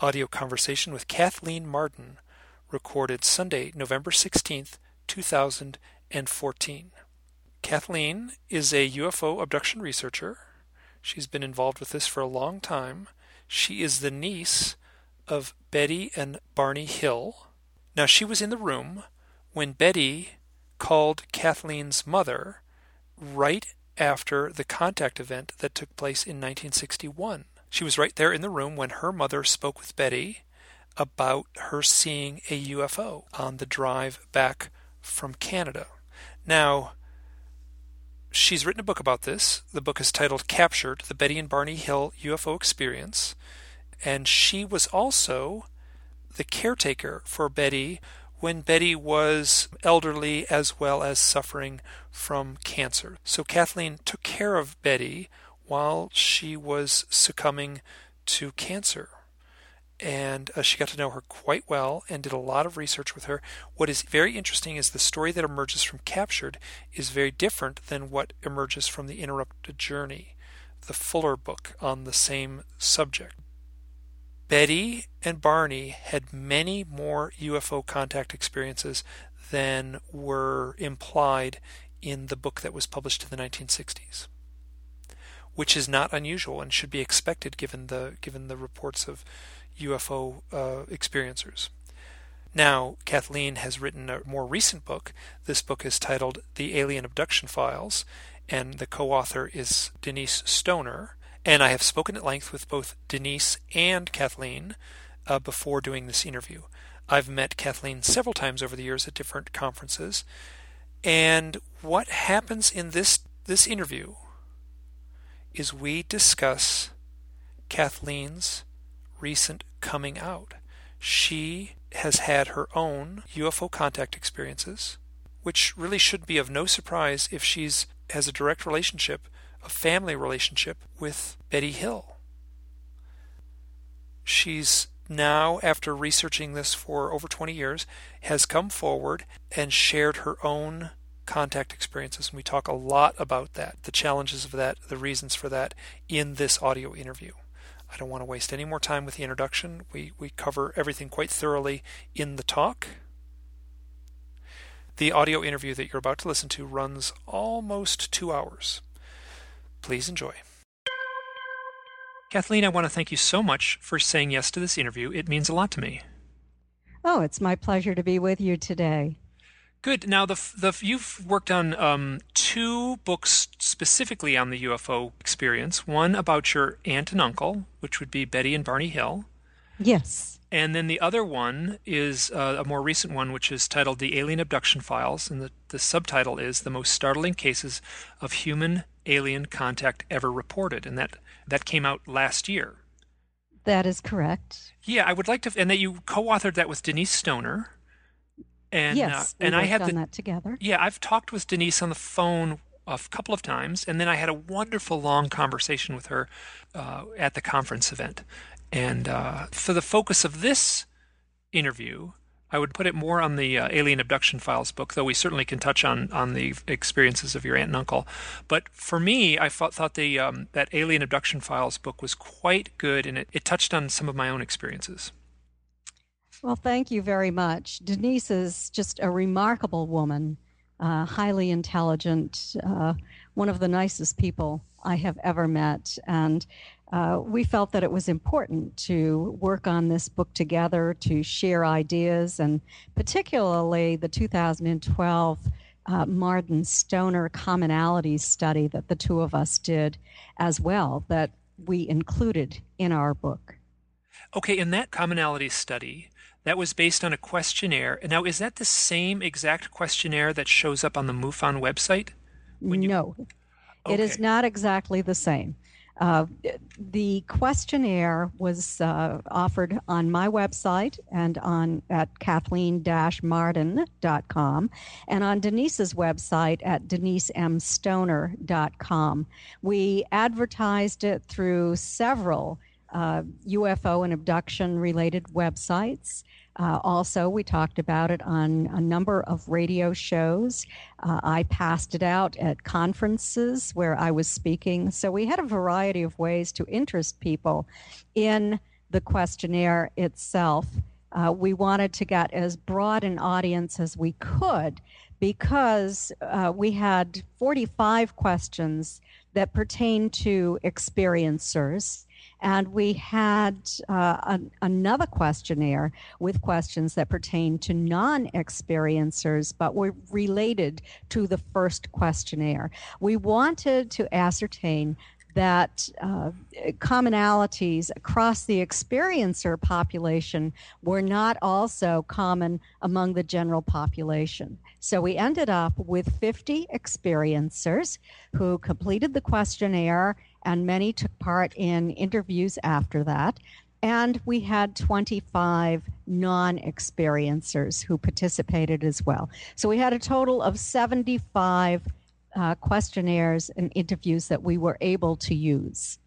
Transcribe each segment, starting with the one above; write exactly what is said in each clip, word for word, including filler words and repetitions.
audio conversation with Kathleen Marden, recorded Sunday, November sixteenth, two thousand fourteen. Kathleen is a U F O abduction researcher. She's been involved with this for a long time. She is the niece of Betty and Barney Hill. Now, she was in the room when Betty called Kathleen's mother right after the contact event that took place in nineteen sixty-one. She was right there in the room when her mother spoke with Betty about her seeing a U F O on the drive back from Canada. Now, she's written a book about this. The book is titled Captured, The Betty and Barney Hill U F O Experience. And she was also the caretaker for Betty when Betty was elderly as well as suffering from cancer. So Kathleen took care of Betty while she was succumbing to cancer. And uh, she got to know her quite well and did a lot of research with her. What is very interesting is the story that emerges from Captured is very different than what emerges from The Interrupted Journey, the Fuller book on the same subject. Betty and Barney had many more U F O contact experiences than were implied in the book that was published in the nineteen sixties, which is not unusual and should be expected given the given the reports of U F O uh, experiencers. Now, Kathleen has written a more recent book. This book is titled The Alien Abduction Files, and the co-author is Denise Stoner. And I have spoken at length with both Denise and Kathleen uh, before doing this interview. I've met Kathleen several times over the years at different conferences. And what happens in this this interview is we discuss Kathleen's recent coming out. She has had her own U F O contact experiences, which really should be of no surprise if she's has a direct relationship, a family relationship with Betty Hill. She's now, after researching this for over twenty years, has come forward and shared her own contact experiences, and we talk a lot about that, the challenges of that, the reasons for that, in this audio interview. I don't want to waste any more time with the introduction. We we cover everything quite thoroughly in the talk. The audio interview that you're about to listen to runs almost two hours. Please enjoy. Kathleen, I want to thank you so much for saying yes to this interview. It means a lot to me. Oh, it's my pleasure to be with you today. Good. Now, the the you've worked on um, two books specifically on the U F O experience. One about your aunt and uncle, which would be Betty and Barney Hill. Yes. And then the other one is uh, a more recent one, which is titled The Alien Abduction Files. And the, the subtitle is The Most Startling Cases of Human-Alien Contact Ever Reported. And that, that came out last year. That is correct. Yeah, I would like to, and that you co-authored that with Denise Stoner. And, yes, uh, and we worked I had on the, that together. Yeah, I've talked with Denise on the phone a couple of times, and then I had a wonderful long conversation with her uh, at the conference event. And uh, for the focus of this interview, I would put it more on the uh, Alien Abduction Files book, though we certainly can touch on, on the experiences of your aunt and uncle. But for me, I thought, thought the um, that Alien Abduction Files book was quite good, and it, it touched on some of my own experiences. Well, thank you very much. Denise is just a remarkable woman, uh, highly intelligent, uh, one of the nicest people I have ever met. And uh, we felt that it was important to work on this book together, to share ideas, and particularly the two thousand twelve uh, Martin-Stoner Commonalities Study that the two of us did as well, that we included in our book. Okay, in that commonality study, that was based on a questionnaire. Now, is that the same exact questionnaire that shows up on the MUFON website? When you... No, okay. It is not exactly the same. Uh, the questionnaire was uh, offered on my website and on at kathleen dash marden dot com and on Denise's website at denise m stoner dot com. We advertised it through several Uh, U F O and abduction-related websites. Uh, also, we talked about it on a number of radio shows. Uh, I passed it out at conferences where I was speaking. So we had a variety of ways to interest people in the questionnaire itself. Uh, we wanted to get as broad an audience as we could, because uh, we had forty-five questions that pertain to experiencers. And we had uh, an, another questionnaire with questions that pertain to non-experiencers, but were related to the first questionnaire. We wanted to ascertain that uh, commonalities across the experiencer population were not also common among the general population. So we ended up with fifty experiencers who completed the questionnaire, and many took part in interviews after that. And we had twenty-five non-experiencers who participated as well. So we had a total of seventy-five uh, questionnaires and interviews that we were able to use.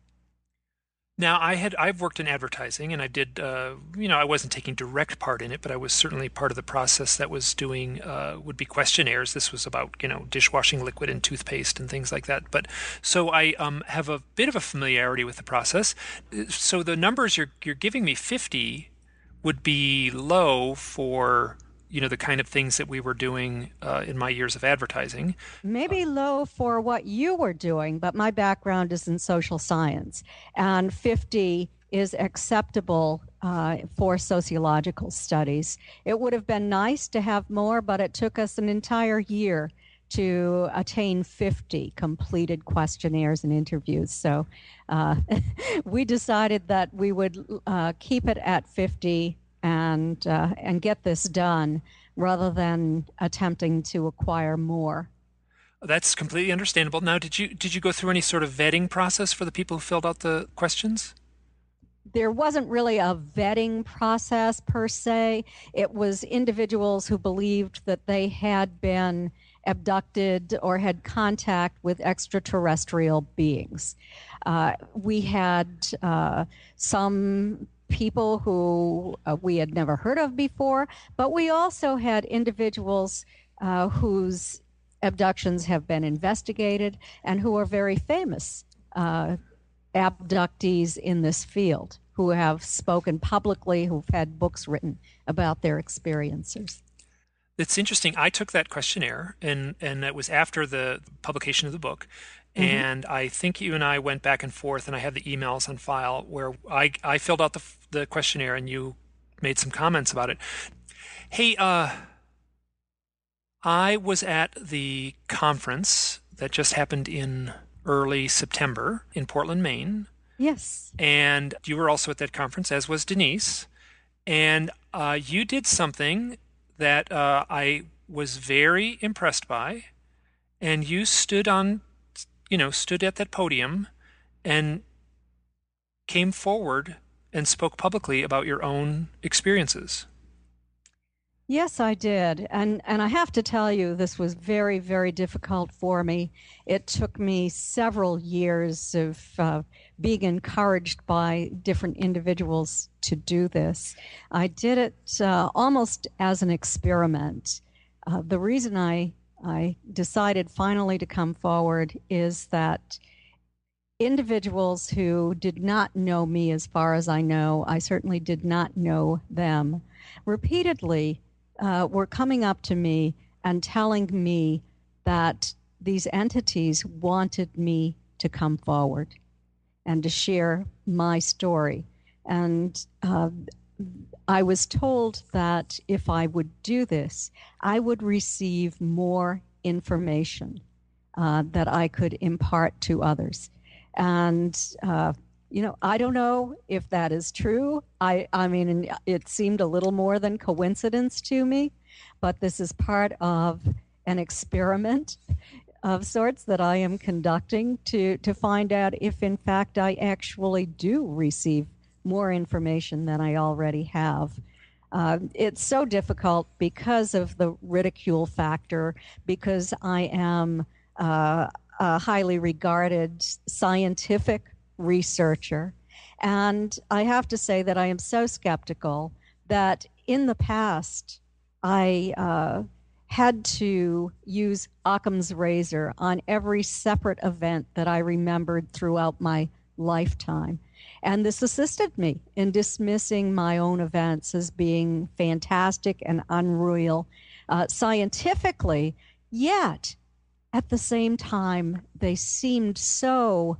Now, I had, I've worked in advertising, and I did, uh, you know, I wasn't taking direct part in it, but I was certainly part of the process that was doing, uh, would be questionnaires. This was about, you know, dishwashing liquid and toothpaste and things like that. But so I um, have a bit of a familiarity with the process. So the numbers you're, you're giving me, fifty, would be low for, you know, the kind of things that we were doing uh, in my years of advertising. Maybe low for what you were doing, but my background is in social science, and fifty is acceptable uh, for sociological studies. It would have been nice to have more, but it took us an entire year to attain fifty completed questionnaires and interviews. So uh, we decided that we would uh, keep it at fifty and uh, and get this done rather than attempting to acquire more. That's completely understandable. Now, did you did you go through any sort of vetting process for the people who filled out the questions? There wasn't really a vetting process per se. It was individuals who believed that they had been abducted or had contact with extraterrestrial beings. Uh, we had uh, some people who uh, we had never heard of before, but we also had individuals uh, whose abductions have been investigated and who are very famous uh, abductees in this field, who have spoken publicly, who've had books written about their experiences. It's interesting. I took that questionnaire, and and that was after the publication of the book. Mm-hmm. And I think you and I went back and forth, and I have the emails on file where I, I filled out the, the questionnaire and you made some comments about it. Hey, uh, I was at the conference that just happened in early September in Portland, Maine. Yes. And you were also at that conference, as was Denise. And uh, you did something that uh, I was very impressed by, and you stood on... you know, stood at that podium and came forward and spoke publicly about your own experiences. Yes, I did. And and I have to tell you, this was very, very difficult for me. It took me several years of uh, being encouraged by different individuals to do this. I did it uh, almost as an experiment. Uh, the reason I I decided finally to come forward is that individuals who did not know me, as far as I know, I certainly did not know them, repeatedly uh, were coming up to me and telling me that these entities wanted me to come forward and to share my story. And uh, I was told that if I would do this, I would receive more information uh, that I could impart to others. And, uh, you know, I don't know if that is true. I, I mean, it seemed a little more than coincidence to me, but this is part of an experiment of sorts that I am conducting to, to find out if, in fact, I actually do receive more information than I already have. Uh, it's so difficult because of the ridicule factor, because I am uh, a highly regarded scientific researcher. And I have to say that I am so skeptical that in the past, I uh, had to use Occam's razor on every separate event that I remembered throughout my lifetime. And this assisted me in dismissing my own events as being fantastic and unreal uh, scientifically, yet at the same time, they seemed so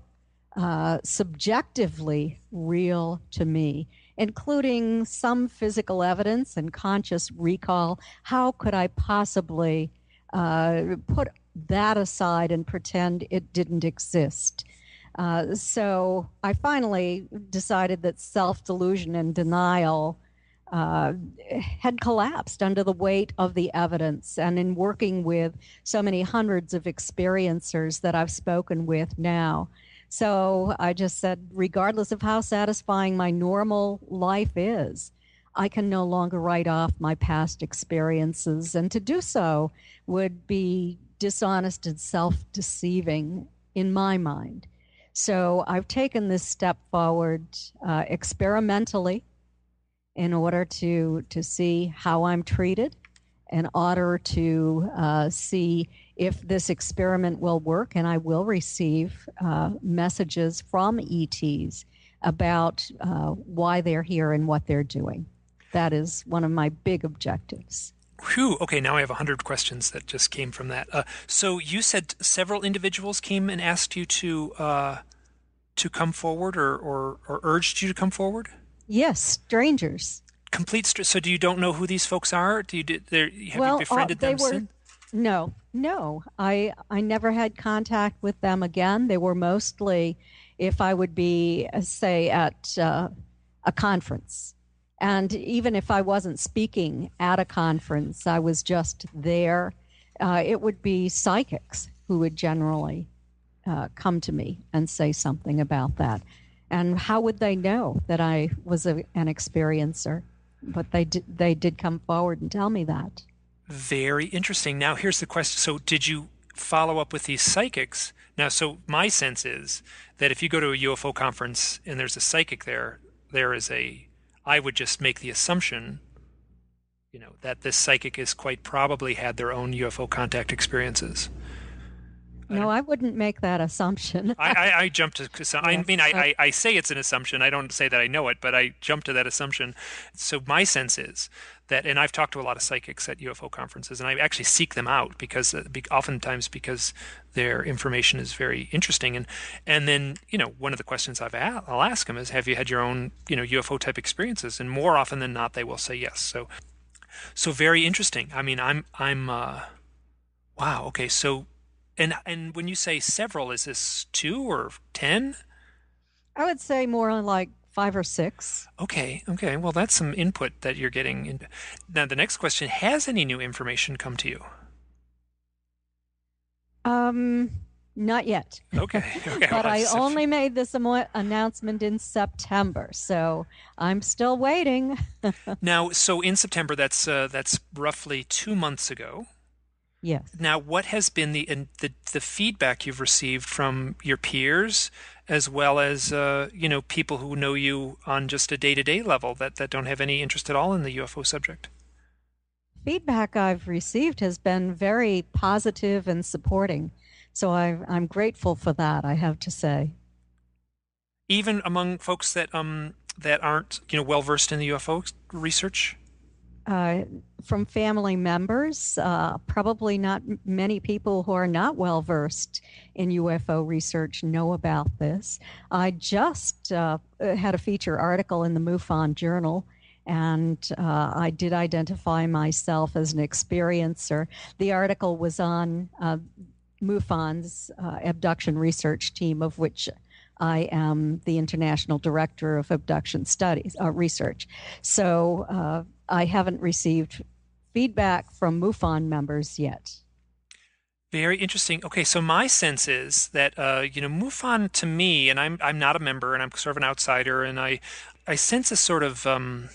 uh, subjectively real to me, including some physical evidence and conscious recall. How could I possibly uh, put that aside and pretend it didn't exist? Uh, so I finally decided that self-delusion and denial uh, had collapsed under the weight of the evidence. And in working with so many hundreds of experiencers that I've spoken with now, so I just said, regardless of how satisfying my normal life is, I can no longer write off my past experiences. And to do so would be dishonest and self-deceiving in my mind. So I've taken this step forward uh, experimentally in order to, to see how I'm treated, in order to uh, see if this experiment will work, and I will receive uh, messages from E Ts about uh, why they're here and what they're doing. That is one of my big objectives. Whew. Okay, now I have one hundred questions that just came from that. Uh, so you said several individuals came and asked you to uh, to come forward or, or, or urged you to come forward? Yes, strangers. Complete str- So do you don't know who these folks are? Do you, have well, you befriended uh, they them were, since? No, no. I, I never had contact with them again. They were mostly if I would be, say, at uh, a conference. And even if I wasn't speaking at a conference, I was just there, uh, it would be psychics who would generally uh, come to me and say something about that. And how would they know that I was a, an experiencer? But they did, they did come forward and tell me that. Very interesting. Now, here's the question. So did you follow up with these psychics? Now, so my sense is that if you go to a U F O conference and there's a psychic there, there is a... I would just make the assumption, you know, that this psychic has quite probably had their own U F O contact experiences. No, I, I wouldn't make that assumption. I, I, I jumped to, yes, I mean, I, I, I say it's an assumption. I don't say that I know it, but I jump to that assumption. So my sense is that, and I've talked to a lot of psychics at U F O conferences, and I actually seek them out because uh, be, oftentimes because their information is very interesting. And, and then, you know, one of the questions I've a- I'll ask them is, have you had your own, you know, U F O type experiences? And more often than not, they will say yes. So, so very interesting. I mean, I'm, I'm, uh, wow. Okay. So, And and when you say several, is this two or ten? I would say more like five or six. Okay, okay. Well, that's some input that you're getting. Now, the next question, has any new information come to you? Um, not yet. Okay. okay. But well, I only made this am- announcement in September, so I'm still waiting. Now, so in September, that's uh, that's roughly two months ago. Yes. Now, what has been the, the the feedback you've received from your peers, as well as uh, you know, people who know you on just a day-to-day level that, that don't have any interest at all in the U F O subject? Feedback I've received has been very positive and supporting, so I, I'm grateful for that, I have to say. Even among folks that um that aren't, you know, well versed in the U F O research. Uh, from family members, uh, probably not m- many people who are not well-versed in U F O research know about this. I just uh, had a feature article in the MUFON Journal, and uh, I did identify myself as an experiencer. The article was on uh, MUFON's uh, abduction research team, of which I am the International Director of Abduction Studies uh, Research. So... Uh, I haven't received feedback from MUFON members yet. Very interesting. Okay, so my sense is that uh, you know, MUFON to me, and I'm I'm not a member, and I'm sort of an outsider, and I I sense a sort of um,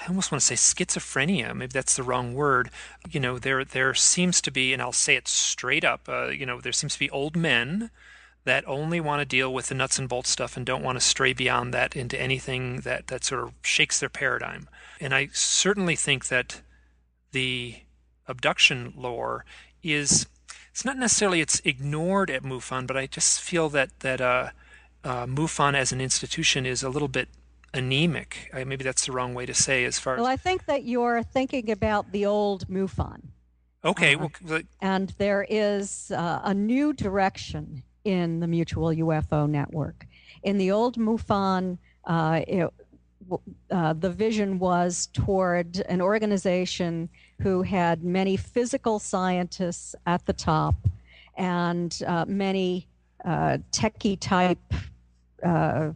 I almost want to say schizophrenia. Maybe that's the wrong word. You know, there there seems to be, and I'll say it straight up. Uh, you know, there seems to be old men that only want to deal with the nuts and bolts stuff and don't want to stray beyond that into anything that, that sort of shakes their paradigm. And I certainly think that the abduction lore is, it's not necessarily it's ignored at MUFON, but I just feel that, that uh, uh, MUFON as an institution is a little bit anemic. I, maybe that's the wrong way to say as far as... Well, I think that you're thinking about the old MUFON. Okay. Uh, well, and there is uh, a new direction in the Mutual U F O Network. In the old MUFON, uh, it, uh, the vision was toward an organization who had many physical scientists at the top and uh, many uh, techie-type uh,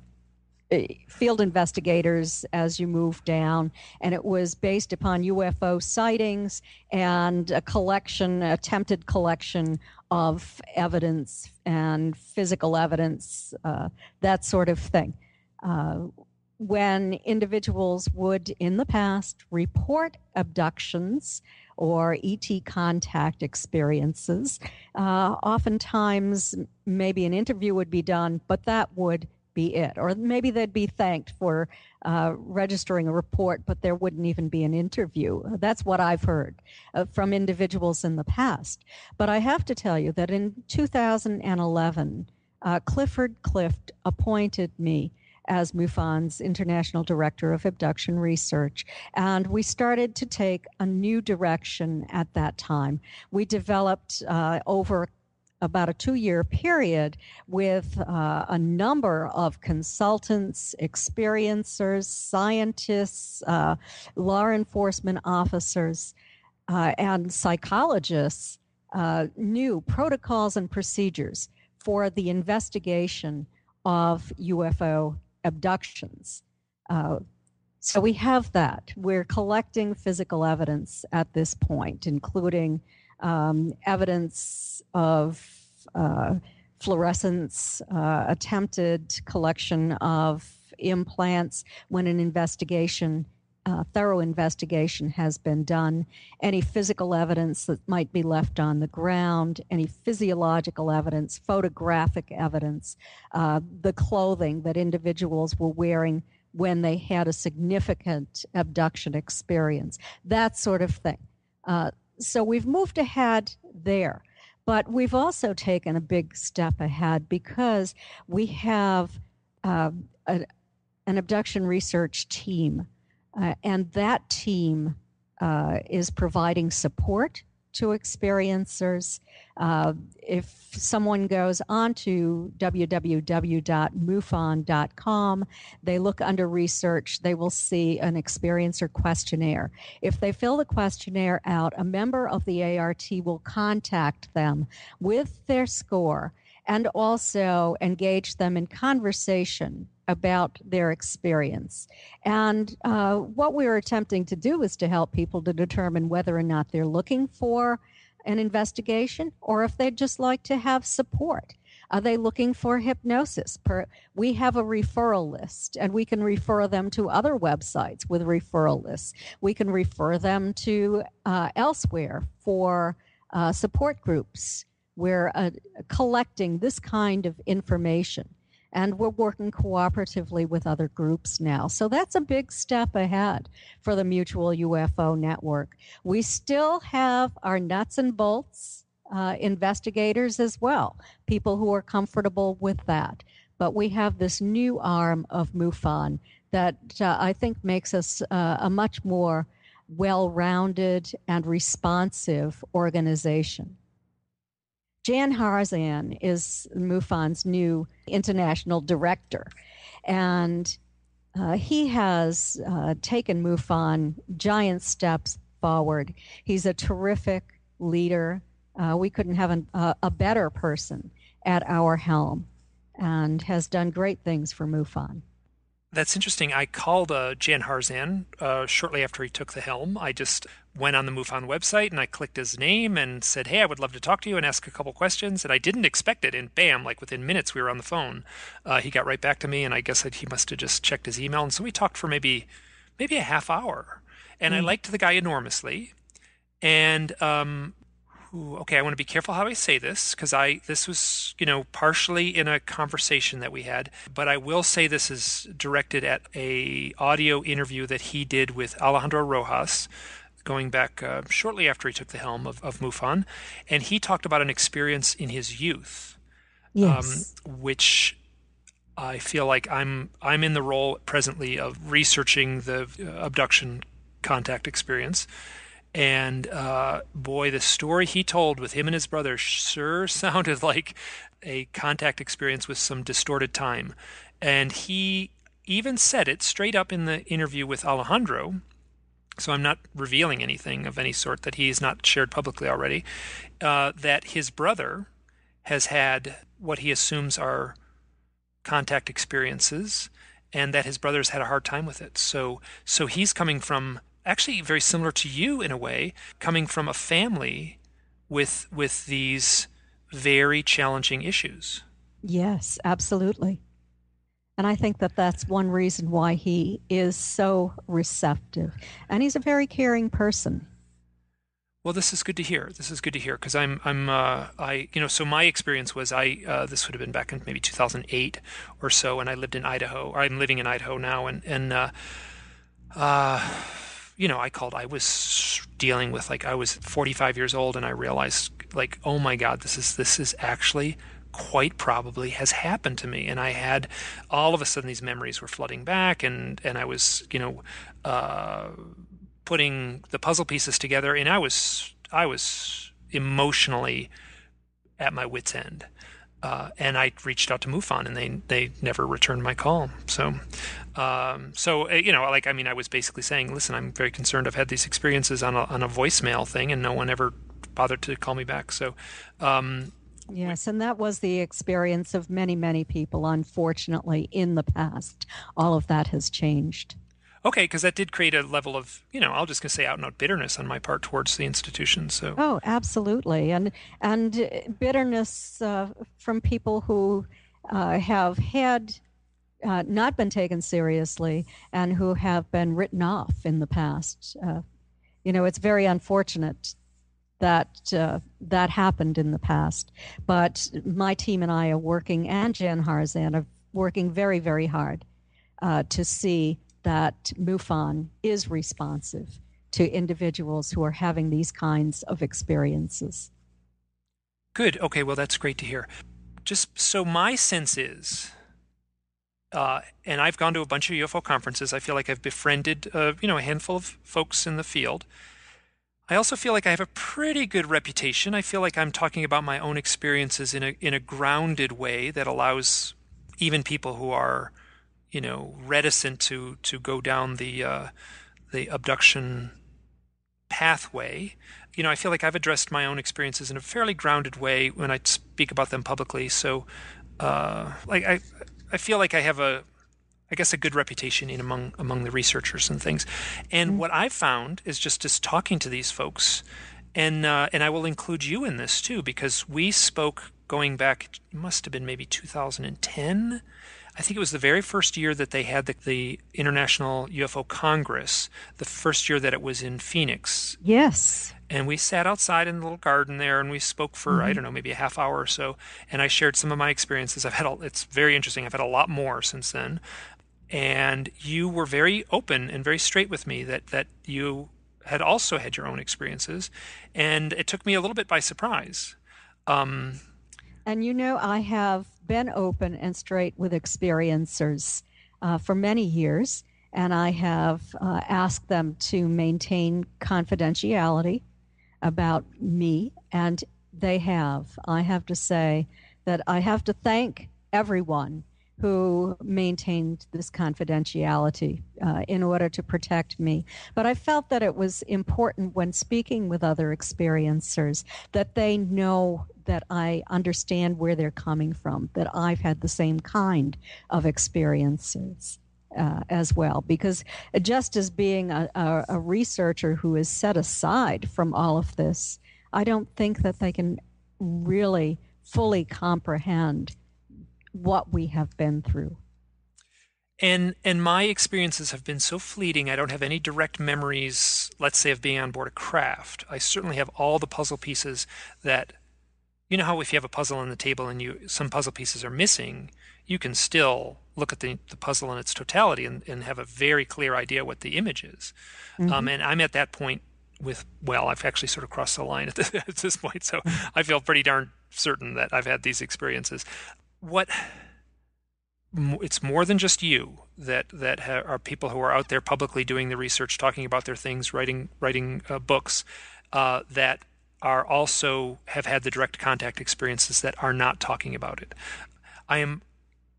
field investigators as you move down, and it was based upon U F O sightings and a collection, attempted collection of evidence and physical evidence, uh, that sort of thing. Uh, when individuals would, in the past, report abductions or E T contact experiences, uh, oftentimes maybe an interview would be done, but that would be it. Or maybe they'd be thanked for uh, registering a report, but there wouldn't even be an interview. That's what I've heard uh, from individuals in the past. But I have to tell you that in two thousand eleven, uh, Clifford Clift appointed me as MUFON's International Director of Abduction Research. And we started to take a new direction at that time. We developed uh, over about a two-year period with uh, a number of consultants, experiencers, scientists, uh, law enforcement officers, uh, and psychologists, uh, new protocols and procedures for the investigation of U F O abductions. Uh, so we have that. We're collecting physical evidence at this point, including um, evidence of uh, fluorescence, uh, attempted collection of implants when an investigation, uh, thorough investigation has been done, any physical evidence that might be left on the ground, any physiological evidence, photographic evidence, uh, the clothing that individuals were wearing when they had a significant abduction experience, that sort of thing. Uh, so we've moved ahead there. But we've also taken a big step ahead because we have uh, a, an abduction research team, uh, and that team uh, is providing support to experiencers. Uh, if someone goes on to w w w dot mufon dot com, they look under research, they will see an experiencer questionnaire. If they fill the questionnaire out, a member of the A R T will contact them with their score and also engage them in conversation about their experience. And uh, what we were attempting to do is to help people to determine whether or not they're looking for an investigation or if they'd just like to have support. Are they looking for hypnosis? Per- we have a referral list, and we can refer them to other websites with referral lists. We can refer them to uh, elsewhere for uh, support groups. We're uh, collecting this kind of information. And we're working cooperatively with other groups now. So that's a big step ahead for the Mutual U F O Network. We still have our nuts and bolts uh, investigators as well, people who are comfortable with that. But we have this new arm of MUFON that uh, I think makes us uh, a much more well-rounded and responsive organization. Jan Harzan is MUFON's new international director, and uh, he has uh, taken MUFON giant steps forward. He's a terrific leader. Uh, we couldn't have an, uh, a better person at our helm, and has done great things for MUFON. That's interesting. I called uh, Jan Harzan uh, shortly after he took the helm. I just went on the MUFON website and I clicked his name and said, hey, I would love to talk to you and ask a couple questions. And I didn't expect it. And bam, like within minutes we were on the phone. Uh, he got right back to me, and I guess that he must have just checked his email. And so we talked for maybe maybe a half hour. And mm. I liked the guy enormously. And um, okay, I want to be careful how I say this, because I this was, you know, partially in a conversation that we had, but I will say this is directed at a audio interview that he did with Alejandro Rojas, going back uh, shortly after he took the helm of, of MUFON, and he talked about an experience in his youth, yes. um, which I feel like I'm I'm in the role presently of researching the abduction contact experience. And uh, boy, the story he told with him and his brother sure sounded like a contact experience with some distorted time. And he even said it straight up in the interview with Alejandro. So I'm not revealing anything of any sort that he's not shared publicly already, uh, that his brother has had what he assumes are contact experiences, and that his brother's had a hard time with it. So, so he's coming from, actually very similar to you in a way, coming from a family with with these very challenging issues. Yes, absolutely. And I think that that's one reason why he is so receptive. And he's a very caring person. Well, this is good to hear. This is good to hear because I'm, I'm, uh, I, you know, so my experience was I, uh, this would have been back in maybe two thousand eight or so, and I lived in Idaho. Or I'm living in Idaho now, and and uh, uh, you know, I called. I was dealing with like I was forty-five years old, and I realized like, oh my God, this is this is actually quite probably has happened to me. And I had all of a sudden these memories were flooding back, and, and I was, you know, uh, putting the puzzle pieces together, and I was, I was emotionally at my wit's end. Uh, and I reached out to MUFON, and they, they never returned my call. So, um, so, you know, like, I mean, I was basically saying, listen, I'm very concerned. I've had these experiences on a, on a voicemail thing, and no one ever bothered to call me back. So, um, yes, and that was the experience of many, many people, unfortunately, in the past. All of that has changed. Okay, because that did create a level of, you know, I'll just gonna say out-and-out bitterness on my part towards the institution. So oh, absolutely, and and bitterness uh, from people who uh, have had uh, not been taken seriously and who have been written off in the past. Uh, you know, it's very unfortunate that uh, that happened in the past. But my team and I are working, and Jan Harzan are working very, very hard uh, to see that MUFON is responsive to individuals who are having these kinds of experiences. Good. Okay, well, that's great to hear. Just so my sense is, uh, and I've gone to a bunch of U F O conferences, I feel like I've befriended uh, you know, a handful of folks in the field. I also feel like I have a pretty good reputation. I feel like I'm talking about my own experiences in a in a grounded way that allows even people who are, you know, reticent to to go down the uh, the abduction pathway. You know, I feel like I've addressed my own experiences in a fairly grounded way when I speak about them publicly. So, uh, like I I feel like I have a I guess a good reputation in among among the researchers and things. And mm-hmm. what I've found is just just talking to these folks, and uh, and I will include you in this too, because we spoke going back, it must have been maybe two thousand ten. I think it was the very first year that they had the, the International U F O Congress, the first year that it was in Phoenix. Yes. And we sat outside in the little garden there, and we spoke for, mm-hmm. I don't know, maybe a half hour or so. And I shared some of my experiences. I've had a, it's very interesting. I've had a lot more since then. And you were very open and very straight with me that, that you had also had your own experiences. And it took me a little bit by surprise. Um, and, you know, I have been open and straight with experiencers uh, for many years. And I have uh, asked them to maintain confidentiality about me. And they have. I have to say that I have to thank everyone who maintained this confidentiality uh, in order to protect me. But I felt that it was important when speaking with other experiencers that they know that I understand where they're coming from, that I've had the same kind of experiences uh, as well. Because just as being a, a, a researcher who is set aside from all of this, I don't think that they can really fully comprehend what we have been through. And and my experiences have been so fleeting. I don't have any direct memories, let's say, of being on board a craft. I certainly have all the puzzle pieces that, you know how if you have a puzzle on the table and you some puzzle pieces are missing, you can still look at the, the puzzle in its totality and, and have a very clear idea what the image is. Mm-hmm. Um, and I'm at that point with, well, I've actually sort of crossed the line at, the, at this point. So I feel pretty darn certain that I've had these experiences. What it's more than just you that that ha are people who are out there publicly doing the research, talking about their things, writing writing uh, books uh, that are also have had the direct contact experiences that are not talking about it. I am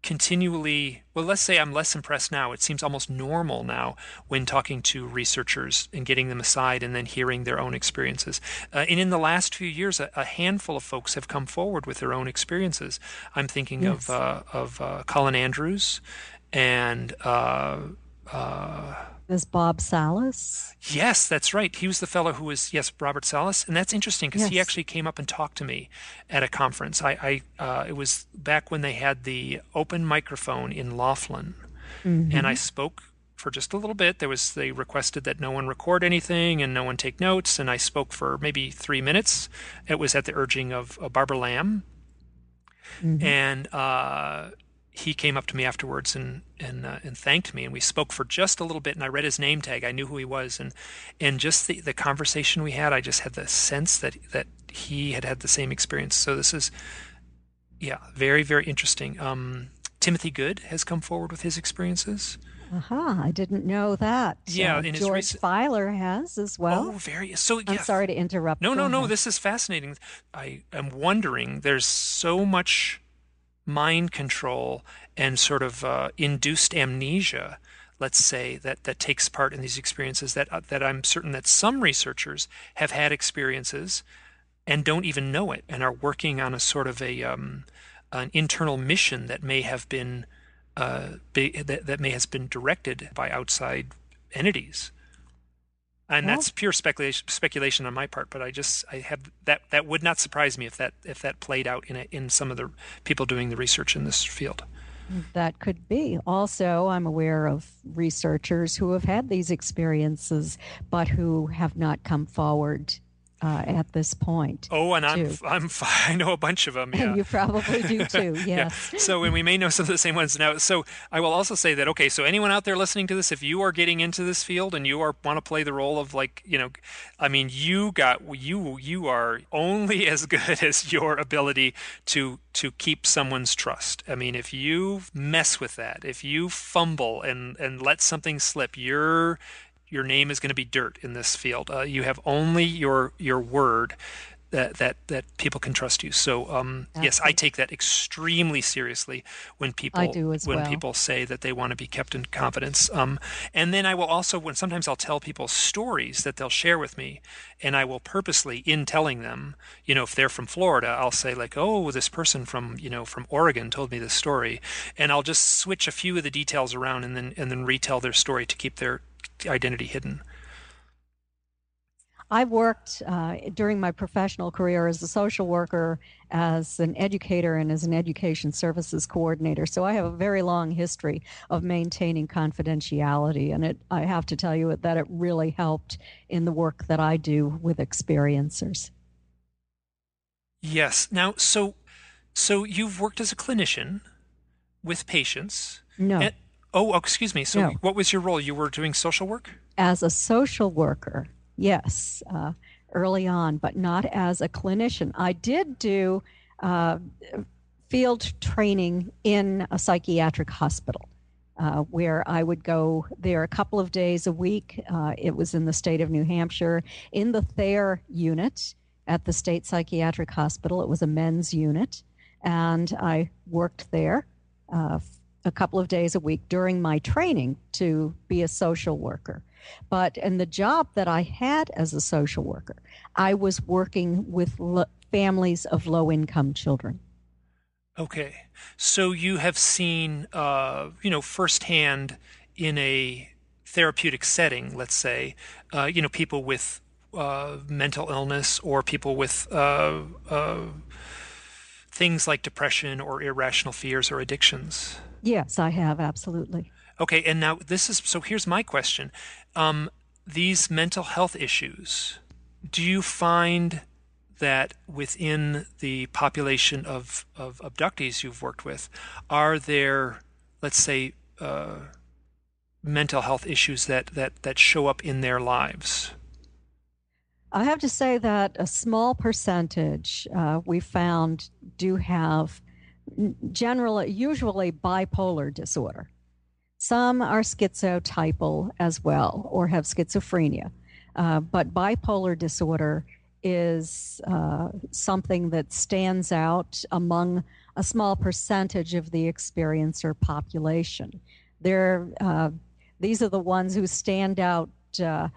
continually, well, let's say I'm less impressed now. It seems almost normal now when talking to researchers and getting them aside and then hearing their own experiences. Uh, and in the last few years, a, a handful of folks have come forward with their own experiences. I'm thinking yes. of uh, of uh, Colin Andrews and uh, uh, is Bob Salas? Yes, that's right. He was the fellow who was, yes, Robert Salas. And that's interesting because yes. he actually came up and talked to me at a conference. I, I uh, it was back when they had the open microphone in Laughlin. Mm-hmm. And I spoke for just a little bit. There was, they requested that no one record anything and no one take notes. And I spoke for maybe three minutes. It was at the urging of uh, Barbara Lamb. Mm-hmm. And, uh, he came up to me afterwards and and uh, and thanked me, and we spoke for just a little bit. And I read his name tag; I knew who he was, and and just the the conversation we had, I just had the sense that that he had had the same experience. So this is, yeah, very very interesting. Um, Timothy Good has come forward with his experiences. Aha! Uh-huh. I didn't know that. Yeah, uh, and George Filer has as well. Oh, very. So yeah. I'm sorry to interrupt. No, no, no. This is fascinating. I am wondering. There's so much mind control and sort of uh, induced amnesia, let's say, that that takes part in these experiences, that uh, that I'm certain that some researchers have had experiences and don't even know it and are working on a sort of a um, an internal mission that may have been uh, be, that, that may has been directed by outside entities. And well, that's pure speculation, speculation on my part, but I just I have that that would not surprise me if that if that played out in a, in some of the people doing the research in this field. That could be. Also, I'm aware of researchers who have had these experiences, but who have not come forward uh, at this point. Oh, and too. I'm I'm I know a bunch of them. Yeah. You probably do too. Yes. Yeah. So, and we may know some of the same ones now. So, I will also say that okay. So, anyone out there listening to this, if you are getting into this field and you are want to play the role of like you know, I mean, you got you you are only as good as your ability to to keep someone's trust. I mean, if you mess with that, if you fumble and and let something slip, you're your name is going to be dirt in this field. Uh, you have only your your word that that, that people can trust you. So um, yes, I take that extremely seriously when people I do as when well. people say that they want to be kept in confidence. Um, and then I will also when sometimes I'll tell people stories that they'll share with me, and I will purposely in telling them, you know, if they're from Florida, I'll say like, oh, this person from you know from Oregon told me this story, and I'll just switch a few of the details around and then and then retell their story to keep their identity hidden. I worked uh, during my professional career as a social worker, as an educator, and as an education services coordinator. So I have a very long history of maintaining confidentiality, and it, I have to tell you that it really helped in the work that I do with experiencers. Yes. Now, so so you've worked as a clinician with patients. No. At, Oh, excuse me. So no. What was your role? You were doing social work? As a social worker, yes, uh, early on, but not as a clinician. I did do uh, field training in a psychiatric hospital uh, where I would go there a couple of days a week. Uh, it was in the state of New Hampshire in the Thayer unit at the state psychiatric hospital. It was a men's unit, and I worked there uh, a couple of days a week during my training to be a social worker. But in the job that I had as a social worker, I was working with lo families of low-income children. Okay. So you have seen, uh, you know, firsthand in a therapeutic setting, let's say, uh, you know, people with uh, mental illness or people with uh, uh, things like depression or irrational fears or addictions. Yes, I have, absolutely. Okay, and now this is, so here's my question. Um, these mental health issues, do you find that within the population of, of abductees you've worked with, are there, let's say, uh, mental health issues that, that, that show up in their lives? I have to say that a small percentage uh, we found do have generally, usually bipolar disorder. Some are schizotypal as well, or have schizophrenia. Uh, but bipolar disorder is uh, something that stands out among a small percentage of the experiencer population. They're, uh, these are the ones who stand out uh,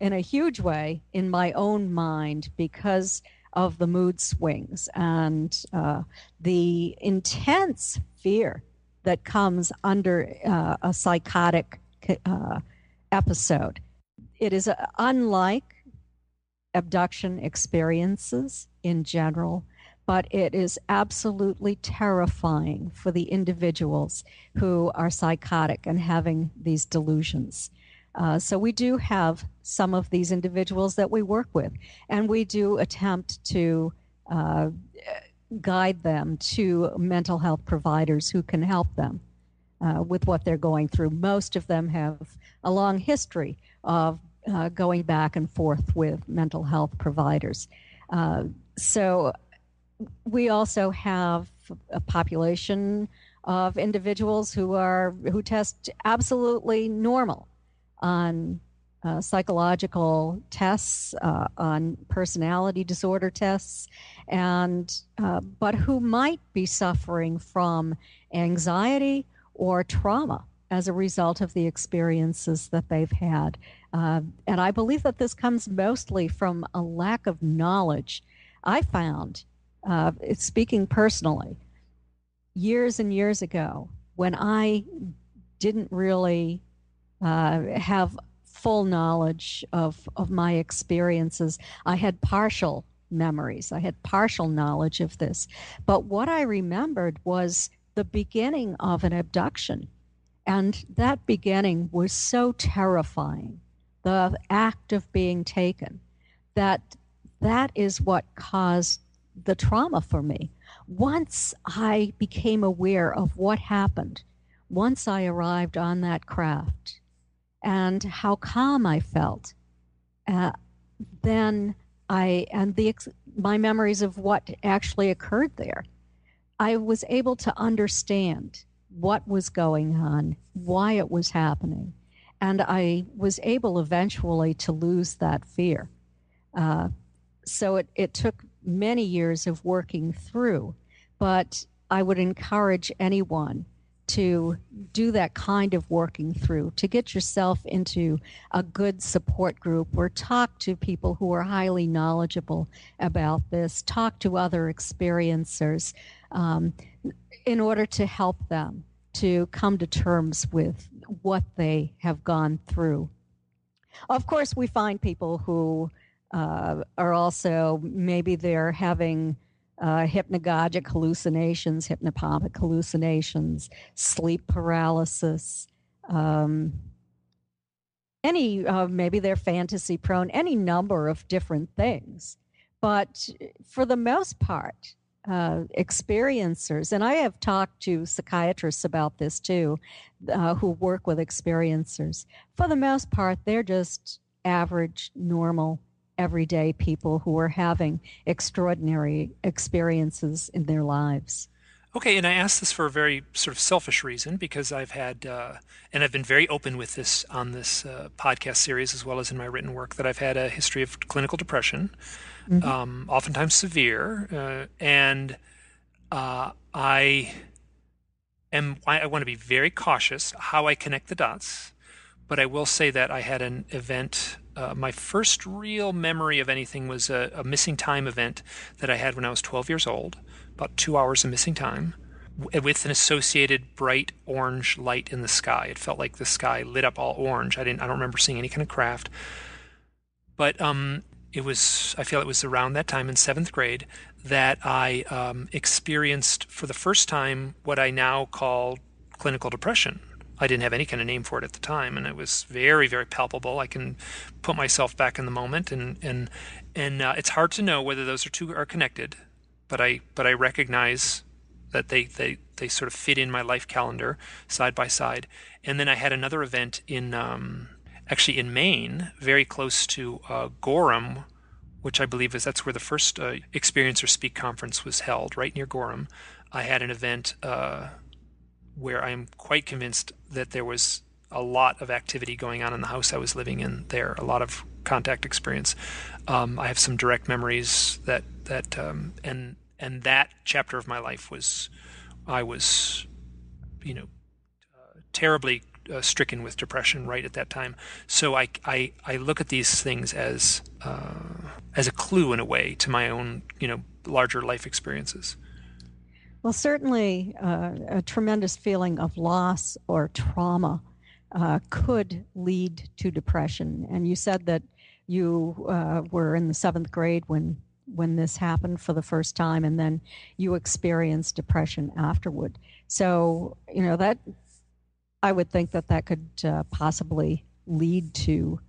in a huge way in my own mind because of the mood swings and uh, the intense fear that comes under uh, a psychotic uh, episode. It is uh, unlike abduction experiences in general, but it is absolutely terrifying for the individuals who are psychotic and having these delusions. Uh, so we do have some of these individuals that we work with, and we do attempt to uh, guide them to mental health providers who can help them uh, with what they're going through. Most of them have a long history of uh, going back and forth with mental health providers. Uh, so we also have a population of individuals who are who test absolutely normal on uh, psychological tests, uh, on personality disorder tests, and uh, but who might be suffering from anxiety or trauma as a result of the experiences that they've had. Uh, and I believe that this comes mostly from a lack of knowledge. I found, uh, speaking personally, years and years ago, when I didn't really Uh, have full knowledge of, of my experiences. I had partial memories. I had partial knowledge of this. But what I remembered was the beginning of an abduction. And that beginning was so terrifying, the act of being taken, that that is what caused the trauma for me. Once I became aware of what happened, once I arrived on that craft, and how calm I felt, uh, then I, and the ex- my memories of what actually occurred there, I was able to understand what was going on, why it was happening, and I was able eventually to lose that fear. Uh, so it, it took many years of working through, but I would encourage anyone to do that kind of working through, to get yourself into a good support group or talk to people who are highly knowledgeable about this, talk to other experiencers um, in order to help them to come to terms with what they have gone through. Of course, we find people who uh, are also, maybe they're having Uh, hypnagogic hallucinations, hypnopompic hallucinations, sleep paralysis, um, any, uh, maybe they're fantasy prone, any number of different things. But for the most part, uh, experiencers, and I have talked to psychiatrists about this too, uh, who work with experiencers, for the most part, they're just average, normal, everyday people who are having extraordinary experiences in their lives. Okay, and I asked this for a very sort of selfish reason, because I've had, uh, and I've been very open with this on this uh, podcast series as well as in my written work, that I've had a history of clinical depression, mm-hmm. um, oftentimes severe, uh, and uh, I am. I, I want to be very cautious how I connect the dots, but I will say that I had an event. Uh, my first real memory of anything was a, a missing time event that I had when I was twelve years old, about two hours of missing time, w- with an associated bright orange light in the sky. It felt like the sky lit up all orange. I didn't. I don't remember seeing any kind of craft, but um, it was. I feel it was around that time in seventh grade that I um, experienced for the first time what I now call clinical depression. I didn't have any kind of name for it at the time, and it was very, very palpable. I can put myself back in the moment, and and and uh, it's hard to know whether those are two are connected, but I but I recognize that they they they sort of fit in my life calendar side by side. And then I had another event in um, actually in Maine, very close to uh, Gorham, which I believe is that's where the first uh, Experiencer Speak conference was held, right near Gorham. I had an event uh, where I'm quite convinced that there was a lot of activity going on in the house I was living in there, a lot of contact experience. Um, I have some direct memories that, that um, and and that chapter of my life was, I was, you know, uh, terribly uh, stricken with depression right at that time. So I, I, I look at these things as, uh, as a clue in a way to my own, you know, larger life experiences. Well, certainly uh, a tremendous feeling of loss or trauma uh, could lead to depression. And you said that you uh, were in the seventh grade when when this happened for the first time, and then you experienced depression afterward. So, you know, that I would think that that could uh, possibly lead to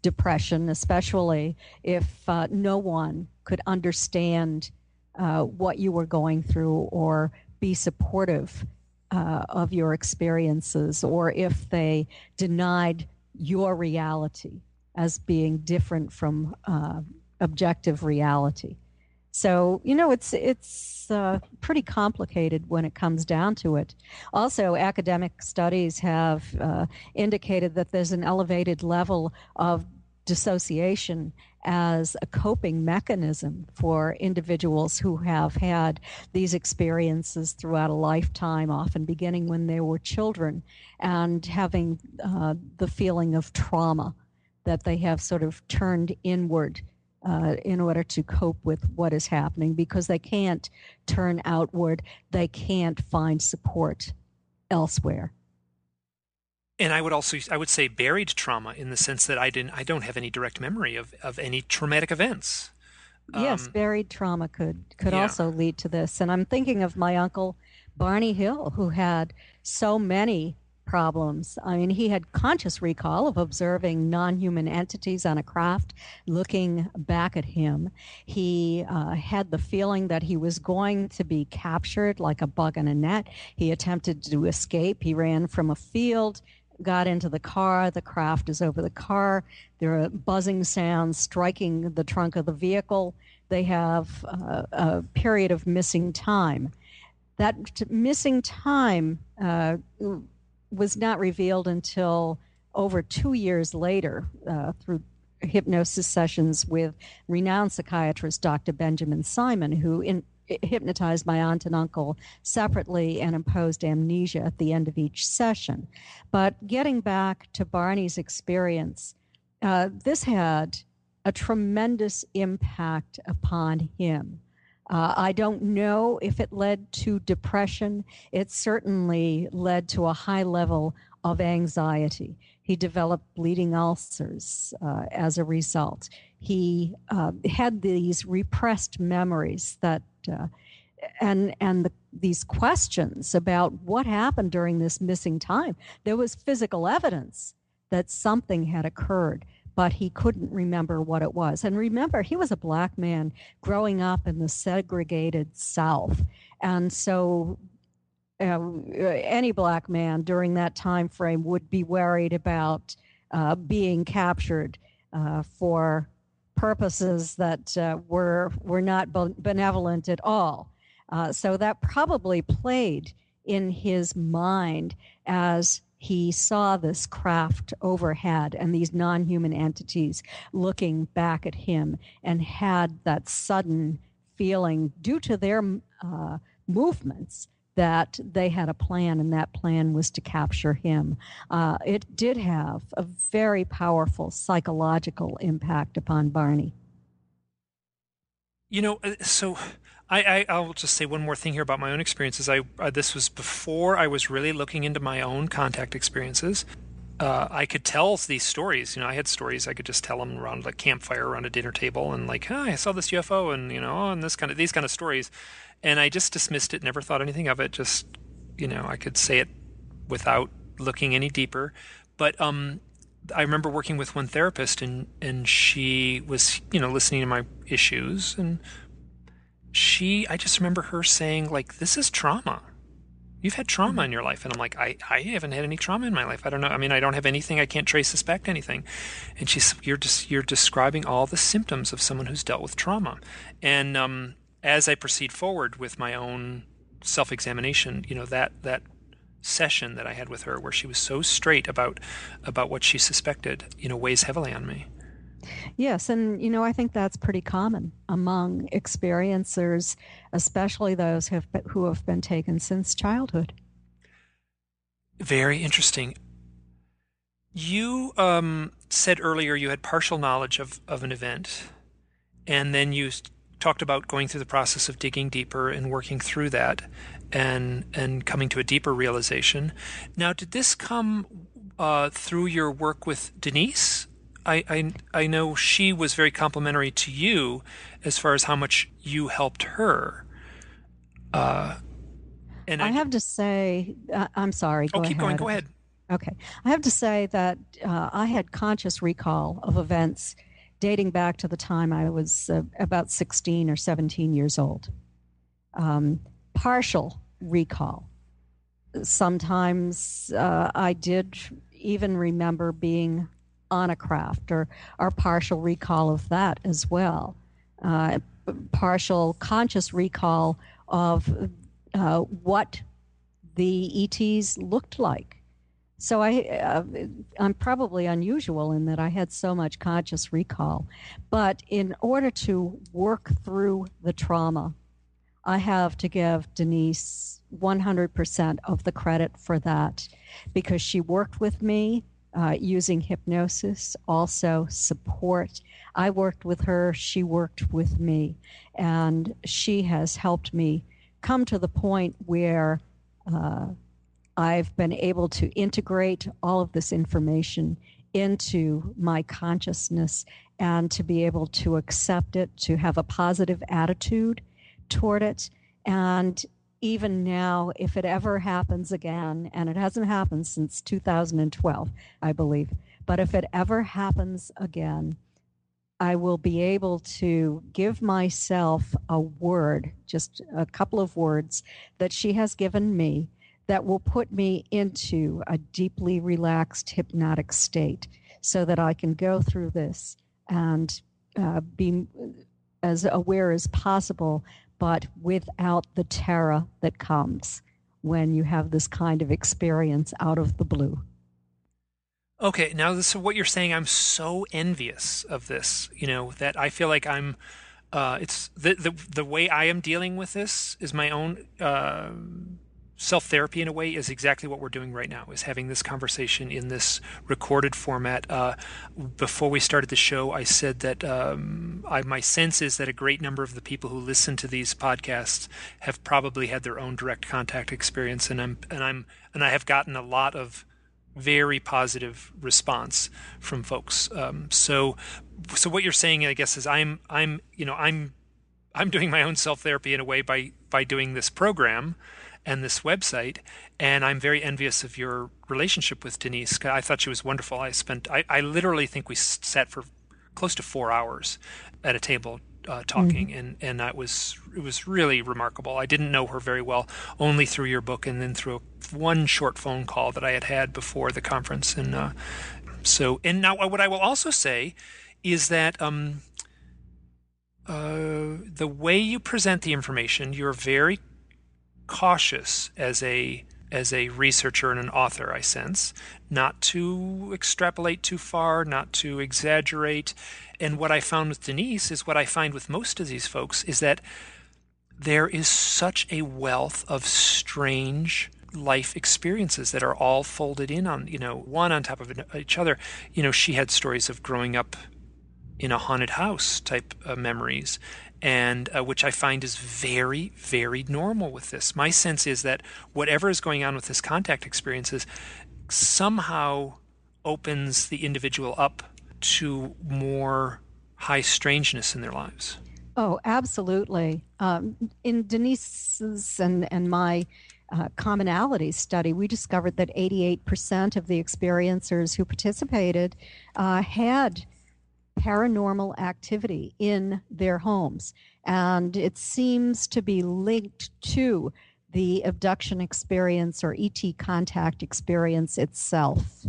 depression, especially if uh, no one could understand Uh, what you were going through or be supportive uh, of your experiences, or if they denied your reality as being different from uh, objective reality. So, you know, it's it's uh, pretty complicated when it comes down to it. Also, academic studies have uh, indicated that there's an elevated level of dissociation as a coping mechanism for individuals who have had these experiences throughout a lifetime, often beginning when they were children, and having uh, the feeling of trauma that they have sort of turned inward uh, in order to cope with what is happening, because they can't turn outward. They can't find support elsewhere. And I would also, I would say buried trauma, in the sense that I didn't, I don't have any direct memory of, of any traumatic events. Um, yes, buried trauma could, could yeah. also lead to this. And I'm thinking of my uncle, Barney Hill, who had so many problems. I mean, he had conscious recall of observing non-human entities on a craft looking back at him. He uh, had the feeling that he was going to be captured like a bug in a net. He attempted to escape. He ran from a field, got into the car. The craft is over the car. There are buzzing sounds striking the trunk of the vehicle. They have uh, a period of missing time. That t- missing time uh, was not revealed until over two years later uh, through hypnosis sessions with renowned psychiatrist Doctor Benjamin Simon, who in, hypnotized my aunt and uncle separately and imposed amnesia at the end of each session. But getting back to Barney's experience, uh, this had a tremendous impact upon him. Uh, I don't know if it led to depression. It certainly led to a high level of anxiety. He developed bleeding ulcers uh, as a result. He uh, had these repressed memories that, uh, and and the, these questions about what happened during this missing time. There was physical evidence that something had occurred, but he couldn't remember what it was. And remember, he was a black man growing up in the segregated South. And so uh, any black man during that time frame would be worried about uh, being captured uh, for purposes that uh, were, were not benevolent at all. Uh, so that probably played in his mind as he saw this craft overhead and these non-human entities looking back at him, and had that sudden feeling due to their uh, movements that they had a plan, and that plan was to capture him. Uh, it did have a very powerful psychological impact upon Barney. You know, so... I, I, I'll just say one more thing here about my own experiences. I uh, this was before I was really looking into my own contact experiences. Uh, I could tell these stories. You know, I had stories I could just tell them around a campfire, around a dinner table, and like, "Hi, I saw this U F O," and you know, and this kind of these kind of stories. And I just dismissed it, never thought anything of it. Just, you know, I could say it without looking any deeper. But um, I remember working with one therapist, and and she was, you know, listening to my issues, and she, I just remember her saying, like, "This is trauma. You've had trauma in your life." And I'm like, I, I haven't had any trauma in my life. I don't know. I mean, I don't have anything. I can't trace this back to anything. And she's, you're just, you're describing all the symptoms of someone who's dealt with trauma. And um, as I proceed forward with my own self-examination, you know, that that session that I had with her, where she was so straight about about what she suspected, you know, weighs heavily on me. Yes, and you know, I think that's pretty common among experiencers, especially those who have who have been taken since childhood. Very interesting. You um, said earlier you had partial knowledge of, of an event, and then you talked about going through the process of digging deeper and working through that and and coming to a deeper realization. Now, did this come uh, through your work with Denise? I, I, I know she was very complimentary to you as far as how much you helped her. Uh, and I, I have to say, uh, I'm sorry. Go oh, keep ahead. going. Go ahead. Okay. I have to say that uh, I had conscious recall of events dating back to the time I was uh, about sixteen or seventeen years old. Um, partial recall. Sometimes uh, I did even remember being on a craft, or, or partial recall of that as well. Uh, partial conscious recall of uh, what the E Ts looked like. So I, uh, I'm probably unusual in that I had so much conscious recall. But in order to work through the trauma, I have to give Denise one hundred percent of the credit for that, because she worked with me uh, using hypnosis, also support. I worked with her, she worked with me, and she has helped me come to the point where uh, I've been able to integrate all of this information into my consciousness and to be able to accept it, to have a positive attitude toward it. And even now, if it ever happens again, and it hasn't happened since two thousand twelve, I believe, but if it ever happens again, I will be able to give myself a word, just a couple of words that she has given me, that will put me into a deeply relaxed hypnotic state so that I can go through this and uh, be as aware as possible, but without the terror that comes when you have this kind of experience out of the blue. Okay, now this, so what you're saying, I'm so envious of this, you know, that I feel like I'm, uh, it's the, the, the way I am dealing with this is my own, uh, self-therapy in a way is exactly what we're doing right now, is having this conversation in this recorded format. Uh, before we started the show, I said that um, I, my sense is that a great number of the people who listen to these podcasts have probably had their own direct contact experience, and I'm and I'm and I have gotten a lot of very positive response from folks. Um, so, so what you're saying, I guess, is I'm I'm you know I'm I'm doing my own self-therapy in a way by by doing this program and this website, and I'm very envious of your relationship with Denise. I thought she was wonderful. I spent, I, I literally think we sat for close to four hours at a table uh, talking, mm-hmm. and, and that was, it was really remarkable. I didn't know her very well, only through your book and then through a, one short phone call that I had had before the conference. And uh, so, and now what I will also say is that um, uh, the way you present the information, you're very cautious as a as a researcher and an author, I sense, not to extrapolate too far, not to exaggerate. And what I found with Denise is what I find with most of these folks is that there is such a wealth of strange life experiences that are all folded in on, you know, one on top of each other. You know, she had stories of growing up in a haunted house type uh, memories, and uh, which I find is very, very normal with this. My sense is that whatever is going on with this contact experiences somehow opens the individual up to more high strangeness in their lives. Oh, absolutely. Um, in Denise's and, and my uh, commonalities study, we discovered that eighty-eight percent of the experiencers who participated uh, had paranormal activity in their homes, and it seems to be linked to the abduction experience or E T contact experience itself.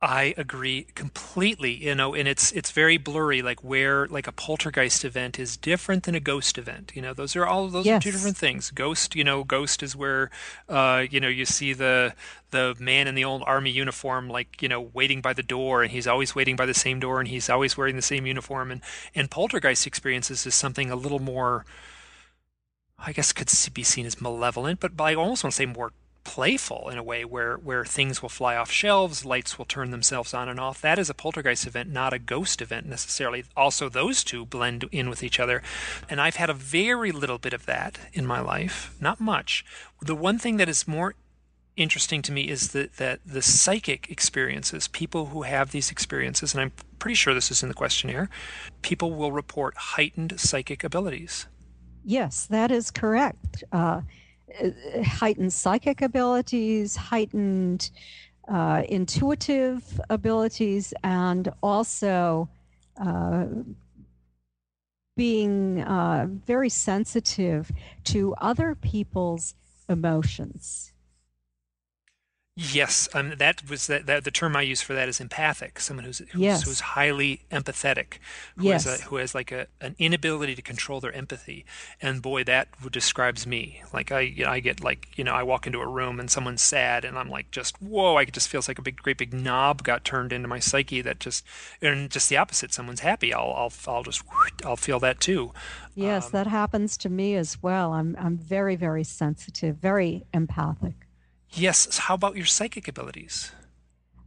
I agree completely. You know, and it's it's very blurry, like where like a poltergeist event is different than a ghost event. You know, those are all those yes. are two different things. Ghost, you know, ghost is where, uh, you know, you see the the man in the old army uniform, like, you know, waiting by the door, and he's always waiting by the same door, and he's always wearing the same uniform. And and poltergeist experiences is something a little more, I guess, could be seen as malevolent, but I almost want to say more playful in a way, where where things will fly off shelves, lights will turn themselves on and off. That is a poltergeist event, not a ghost event necessarily. Also, those two blend in with each other, and I've had a very little bit of that in my life, not much. The one thing that is more interesting to me is that that the psychic experiences, people who have these experiences, and I'm pretty sure this is in the questionnaire, people will report heightened psychic abilities. Yes, that is correct. Uh heightened psychic abilities, heightened uh, intuitive abilities, and also uh, being uh, very sensitive to other people's emotions. Yes, um, that was that, that. The term I use for that is empathic. Someone who's who's, yes. who's highly empathetic, who yes. has a, who has like a an inability to control their empathy. And boy, that describes me. Like I, you know, I get like you know, I walk into a room and someone's sad, and I'm like, just whoa! I just feels like a big, great big knob got turned into my psyche. That just and just the opposite. Someone's happy. I'll I'll I'll just I'll feel that too. Yes, um, that happens to me as well. I'm I'm very very sensitive, very empathic. Yes. How about your psychic abilities?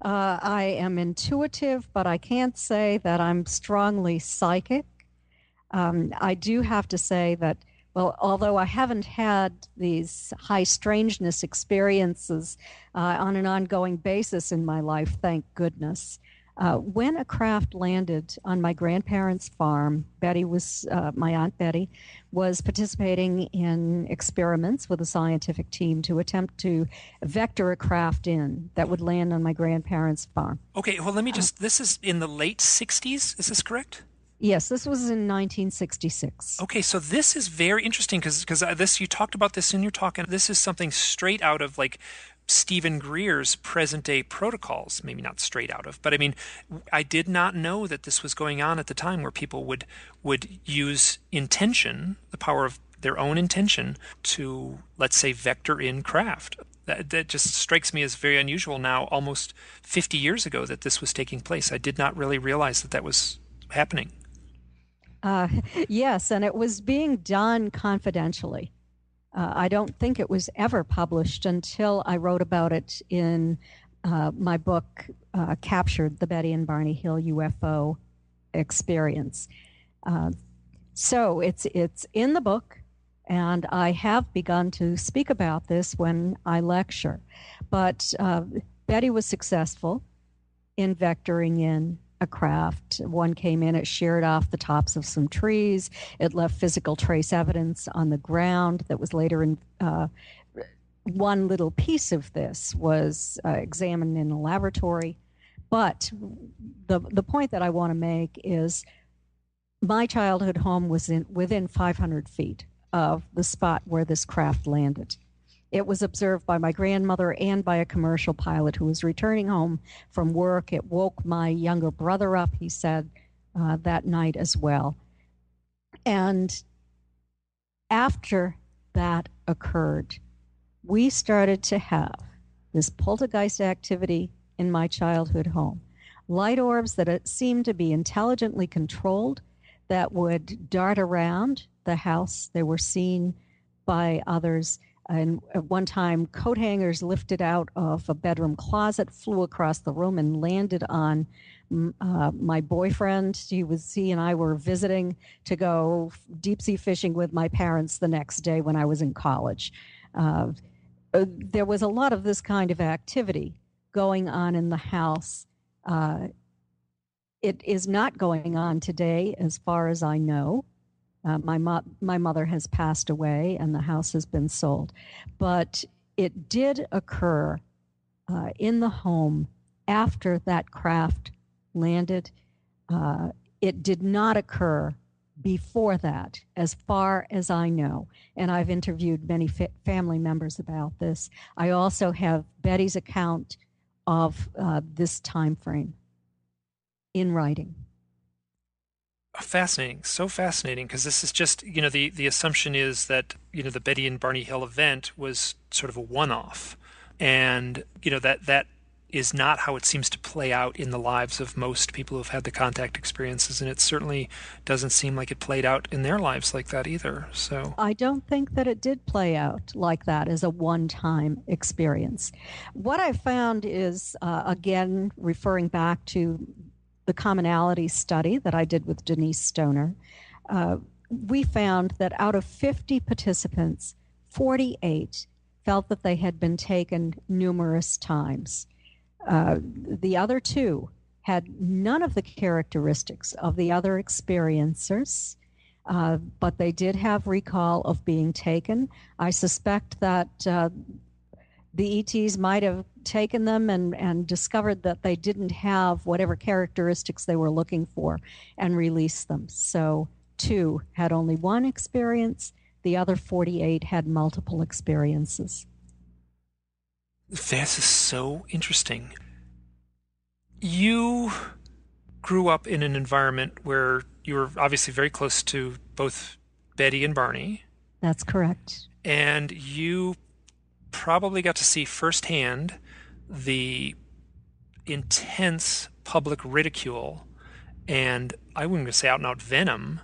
Uh, I am intuitive, but I can't say that I'm strongly psychic. Um, I do have to say that, well, although I haven't had these high strangeness experiences uh, on an ongoing basis in my life, thank goodness, uh, when a craft landed on my grandparents' farm, Betty was, uh, my Aunt Betty, was participating in experiments with a scientific team to attempt to vector a craft in that would land on my grandparents' farm. Okay, well, let me just, uh, this is in the late sixties, is this correct? Yes, this was in nineteen sixty-six. Okay, so this is very interesting because because this you talked about this in your talk, and this is something straight out of like Stephen Greer's present-day protocols, maybe not straight out of, but I mean, I did not know that this was going on at the time, where people would would use intention, the power of their own intention, to, let's say, vector in craft. That, that just strikes me as very unusual now, almost fifty years ago, that this was taking place. I did not really realize that that was happening. Uh, yes, and it was being done confidentially. Uh, I don't think it was ever published until I wrote about it in uh, my book, uh, Captured, the Betty and Barney Hill U F O Experience. Uh, so it's it's in the book, and I have begun to speak about this when I lecture. But uh, Betty was successful in vectoring in a craft. One came in, it sheared off the tops of some trees. It left physical trace evidence on the ground that was later in. Uh, one little piece of this was uh, examined in a laboratory. But the the point that I want to make is my childhood home was in, within five hundred feet of the spot where this craft landed. It was observed by my grandmother and by a commercial pilot who was returning home from work. It woke my younger brother up, he said, uh, that night as well. And after that occurred, we started to have this poltergeist activity in my childhood home. Light orbs that seemed to be intelligently controlled that would dart around the house. They were seen by others. And at one time, coat hangers lifted out of a bedroom closet, flew across the room and landed on uh, my boyfriend. He was, he and I were visiting to go deep sea fishing with my parents the next day when I was in college. Uh, there was a lot of this kind of activity going on in the house. Uh, it is not going on today, as far as I know. Uh, my, mo- my mother has passed away and the house has been sold. But it did occur uh, in the home after that craft landed. Uh, it did not occur before that, as far as I know. And I've interviewed many fa- family members about this. I also have Betty's account of uh, this time frame in writing. Fascinating, so fascinating, because this is just, you know, the, the assumption is that, you know, the Betty and Barney Hill event was sort of a one-off. And, you know, that that is not how it seems to play out in the lives of most people who have had the contact experiences. And it certainly doesn't seem like it played out in their lives like that either. So I don't think that it did play out like that as a one-time experience. What I found is, uh, again, referring back to the commonality study that I did with Denise Stoner, uh, we found that out of fifty participants, forty-eight felt that they had been taken numerous times. Uh, the other two had none of the characteristics of the other experiencers, uh, but they did have recall of being taken. I suspect that uh, the E Ts might have taken them and, and discovered that they didn't have whatever characteristics they were looking for and released them. So two had only one experience. The other forty-eight had multiple experiences. This is so interesting. You grew up in an environment where you were obviously very close to both Betty and Barney. That's correct. And you probably got to see firsthand the intense public ridicule, and I wouldn't say out and out venom,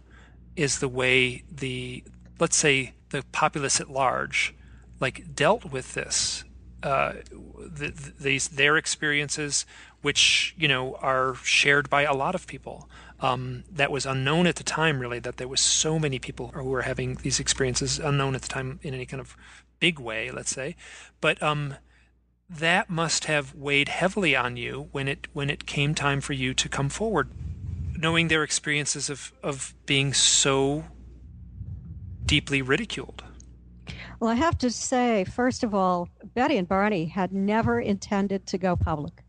is the way the, let's say, the populace at large, like, dealt with this, uh, the, the, these their experiences, which, you know, are shared by a lot of people. Um, that was unknown at the time, really, that there was so many people who were having these experiences, unknown at the time in any kind of big way, let's say. But um, that must have weighed heavily on you when it when it came time for you to come forward, knowing their experiences of, of being so deeply ridiculed. Well, I have to say, first of all, Betty and Barney had never intended to go public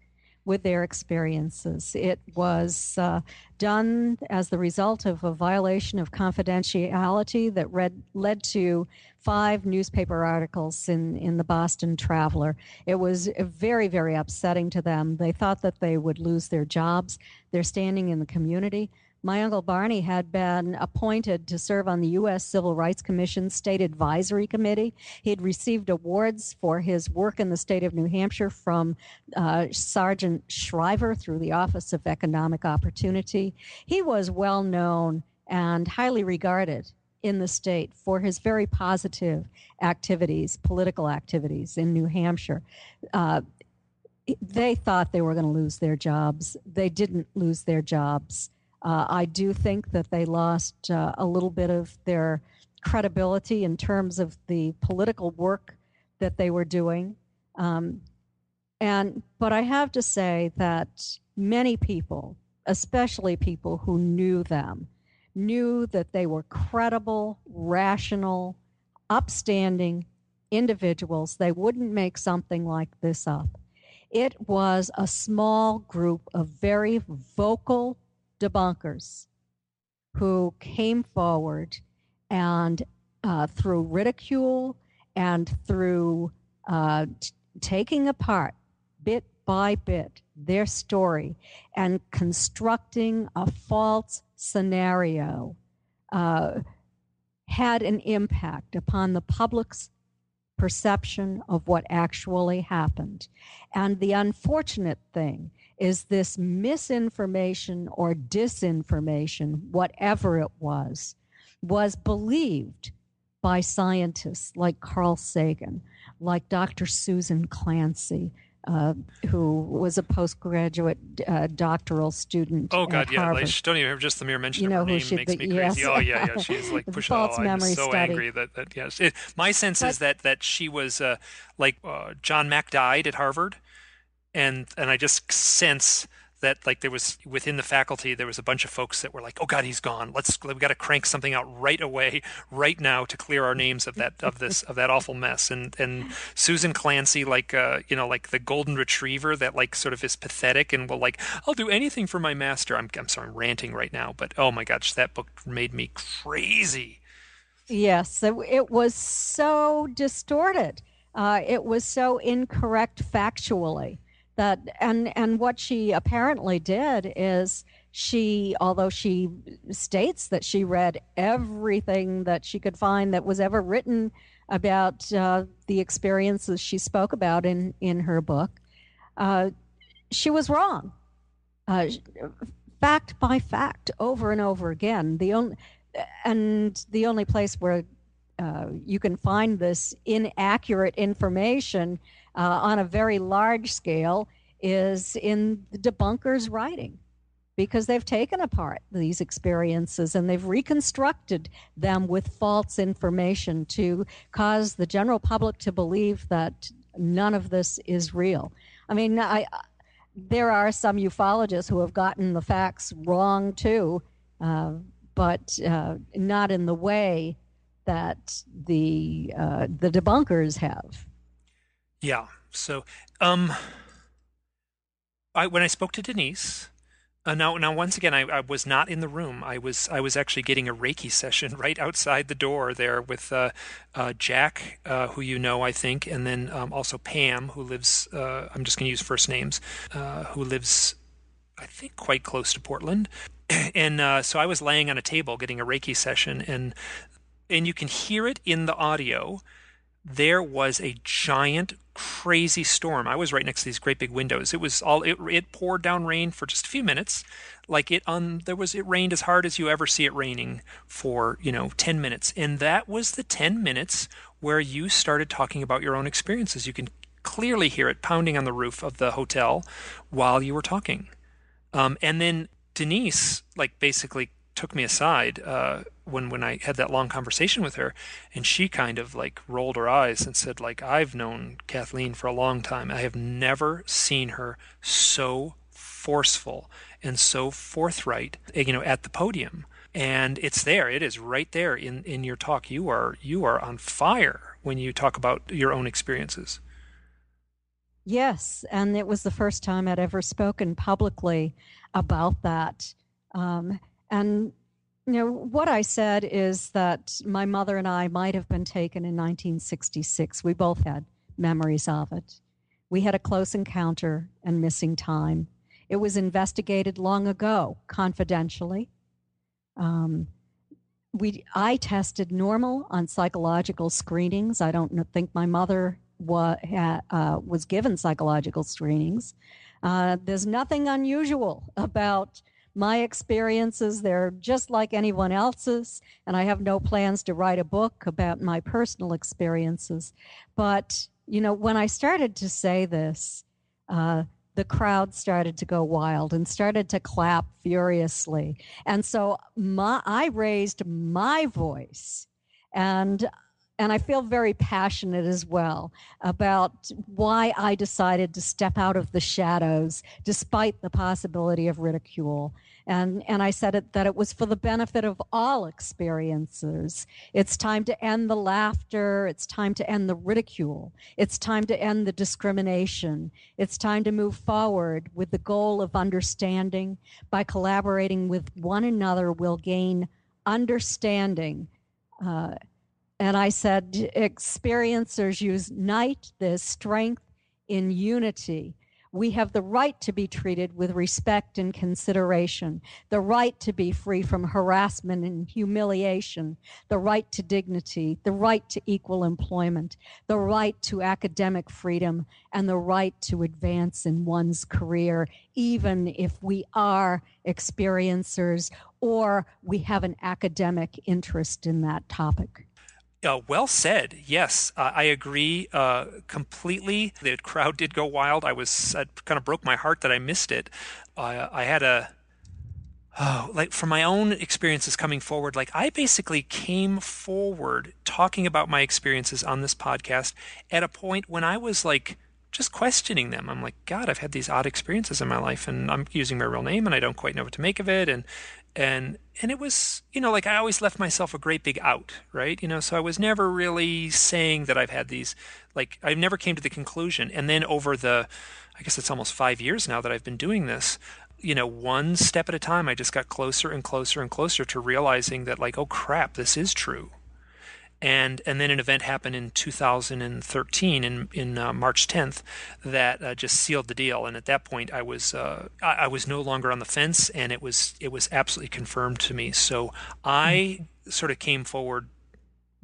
with their experiences. It was uh, done as the result of a violation of confidentiality that read, led to five newspaper articles in, in the Boston Traveler. It was very, very upsetting to them. They thought that they would lose their jobs, their standing in the community. My Uncle Barney had been appointed to serve on the U S Civil Rights Commission State Advisory Committee. He had received awards for his work in the state of New Hampshire from uh, Sergeant Shriver through the Office of Economic Opportunity. He was well known and highly regarded in the state for his very positive activities, political activities in New Hampshire. Uh, they thought they were going to lose their jobs. They didn't lose their jobs. Uh, I do think that they lost uh, a little bit of their credibility in terms of the political work that they were doing. Um, and but I have to say that many people, especially people who knew them, knew that they were credible, rational, upstanding individuals. They wouldn't make something like this up. It was a small group of very vocal debunkers who came forward and uh, through ridicule and through uh, t- taking apart bit by bit their story and constructing a false scenario uh, had an impact upon the public's perception of what actually happened. And the unfortunate thing is this misinformation or disinformation, whatever it was, was believed by scientists like Carl Sagan, like Doctor Susan Clancy, uh, who was a postgraduate uh, doctoral student. Oh, God, at yeah. Harvard. Like, don't even, just the mere mention you know of her name she, makes the, me crazy. Yes. Oh, yeah, yeah. She's like pushing all. I was so study. angry that, that yes. It, my sense but, is that, that she was uh, like uh, John Mack died at Harvard. And and I just sense that, like, there was within the faculty, there was a bunch of folks that were like, oh, God, he's gone. Let's we got to crank something out right away, right now, to clear our names of that of this of that awful mess. And and Susan Clancy, like, uh, you know, like the golden retriever that, like, sort of is pathetic and will, like, I'll do anything for my master. I'm I'm sorry, I'm ranting right now, but oh my gosh, that book made me crazy. Yes, it was so distorted. Uh, it was so incorrect factually that, and, and what she apparently did is she, although she states that she read everything that she could find that was ever written about uh, the experiences she spoke about in, in her book, uh, she was wrong. Uh, fact by fact, over and over again. The only, and the only place where uh, you can find this inaccurate information uh, on a very large scale is in the debunkers' writing, because they've taken apart these experiences and they've reconstructed them with false information to cause the general public to believe that none of this is real. I mean, I, there are some ufologists who have gotten the facts wrong too, uh, but uh, not in the way that the uh, the debunkers have. Yeah. So, um, I when I spoke to Denise. Uh, now, now, once again, I, I was not in the room. I was, I was actually getting a Reiki session right outside the door there with uh, uh, Jack, uh, who you know, I think, and then um, also Pam, who lives. Uh, I'm just going to use first names. Uh, who lives, I think, quite close to Portland, and uh, so I was laying on a table getting a Reiki session, and and you can hear it in the audio. There was a giant, crazy storm. I was right next to these great big windows. It was all it, it poured down rain for just a few minutes, like it on there was it rained as hard as you ever see it raining for, you know, ten minutes, and that was the ten minutes where you started talking about your own experiences. You can clearly hear it pounding on the roof of the hotel while you were talking, um, and then Denise like basically took me aside uh, when when I had that long conversation with her, and she kind of like rolled her eyes and said, like, I've known Kathleen for a long time. I have never seen her so forceful and so forthright, you know, at the podium. And it's there. It is right there in, in your talk. You are you are on fire when you talk about your own experiences. Yes, and it was the first time I'd ever spoken publicly about that. Um And, you know, what I said is that my mother and I might have been taken in nineteen sixty-six. We both had memories of it. We had a close encounter and missing time. It was investigated long ago, confidentially. Um, we, I tested normal on psychological screenings. I don't think my mother wa, ha, uh, was given psychological screenings. Uh, there's nothing unusual about my experiences. They're just like anyone else's, and I have no plans to write a book about my personal experiences. But, you know, when I started to say this, uh, the crowd started to go wild and started to clap furiously. And so my, I raised my voice, and and I feel very passionate as well about why I decided to step out of the shadows despite the possibility of ridicule. And and I said it, that it was for the benefit of all experiencers. It's time to end the laughter. It's time to end the ridicule. It's time to end the discrimination. It's time to move forward with the goal of understanding. By collaborating with one another, we'll gain understanding. Uh, And I said, experiencers unite this strength in unity. We have the right to be treated with respect and consideration, the right to be free from harassment and humiliation, the right to dignity, the right to equal employment, the right to academic freedom, and the right to advance in one's career, even if we are experiencers or we have an academic interest in that topic. Uh, well said. Yes, uh, I agree uh, completely. The crowd did go wild. I was, I kind of broke my heart that I missed it. Uh, I had a, oh, like from my own experiences coming forward, like I basically came forward talking about my experiences on this podcast at a point when I was like, just questioning them. I'm like, God, I've had these odd experiences in my life, and I'm using my real name, and I don't quite know what to make of it. And, and, and it was, you know, like I always left myself a great big out, right? You know, so I was never really saying that I've had these, like, I never came to the conclusion. And then over the, I guess it's almost five years now that I've been doing this, you know, one step at a time, I just got closer and closer and closer to realizing that, like, oh crap, this is true. And and then an event happened in two thousand thirteen, in in uh, March tenth, that uh, just sealed the deal. And at that point, I was uh, I, I was no longer on the fence, and it was it was absolutely confirmed to me. So I sort of came forward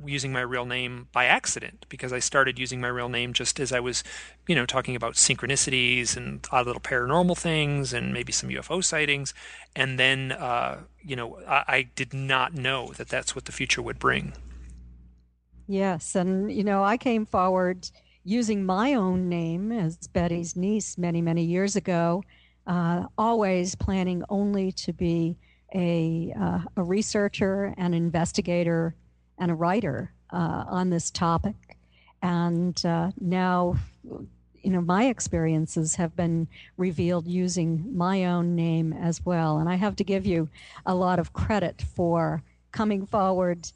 using my real name by accident, because I started using my real name just as I was, you know, talking about synchronicities and odd little paranormal things and maybe some U F O sightings. And then, uh, you know, I, I did not know that that's what the future would bring. Yes. And, you know, I came forward using my own name as Betty's niece many, many years ago, uh, always planning only to be a, uh, a researcher, an investigator, and a writer uh, on this topic. And uh, now, you know, my experiences have been revealed using my own name as well. And I have to give you a lot of credit for coming forward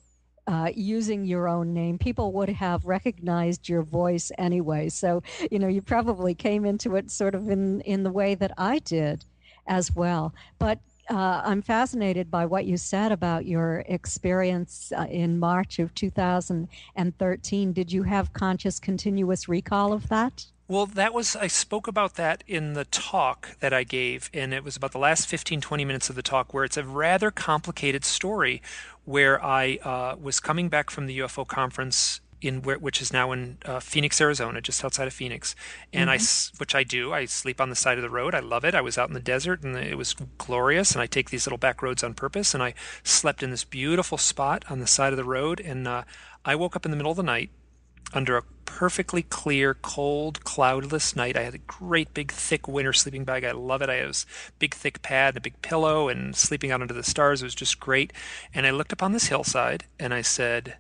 uh, using your own name. People would have recognized your voice anyway. So, you know, you probably came into it sort of in, in the way that I did as well. But Uh, I'm fascinated by what you said about your experience uh, in March of two thousand thirteen. Did you have conscious continuous recall of that? Well, that was, I spoke about that in the talk that I gave, and it was about the last fifteen, twenty minutes of the talk, where it's a rather complicated story where I uh, was coming back from the U F O conference in which is now in uh, Phoenix, Arizona, just outside of Phoenix. And mm-hmm. I, which I do, I sleep on the side of the road. I love it. I was out in the desert and it was glorious. And I take these little back roads on purpose. And I slept in this beautiful spot on the side of the road. And uh, I woke up in the middle of the night under a perfectly clear, cold, cloudless night. I had a great big thick winter sleeping bag. I love it. I had this big thick pad and a big pillow and sleeping out under the stars. It was just great. And I looked up on this hillside and I said,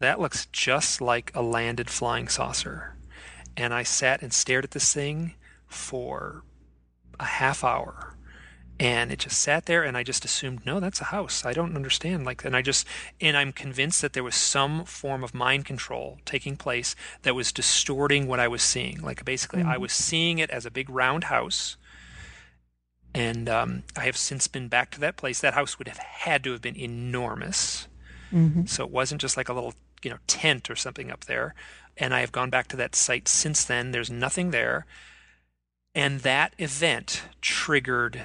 that looks just like a landed flying saucer. And I sat and stared at this thing for a half hour. And it just sat there, and I just assumed, no, that's a house. I don't understand. Like, and I just, and I'm convinced that there was some form of mind control taking place that was distorting what I was seeing. Like, basically, mm-hmm. I was seeing it as a big round house. And um, I have since been back to that place. That house would have had to have been enormous. Mm-hmm. So it wasn't just like a little, you know, tent or something up there. And I have gone back to that site since then. There's nothing there. And that event triggered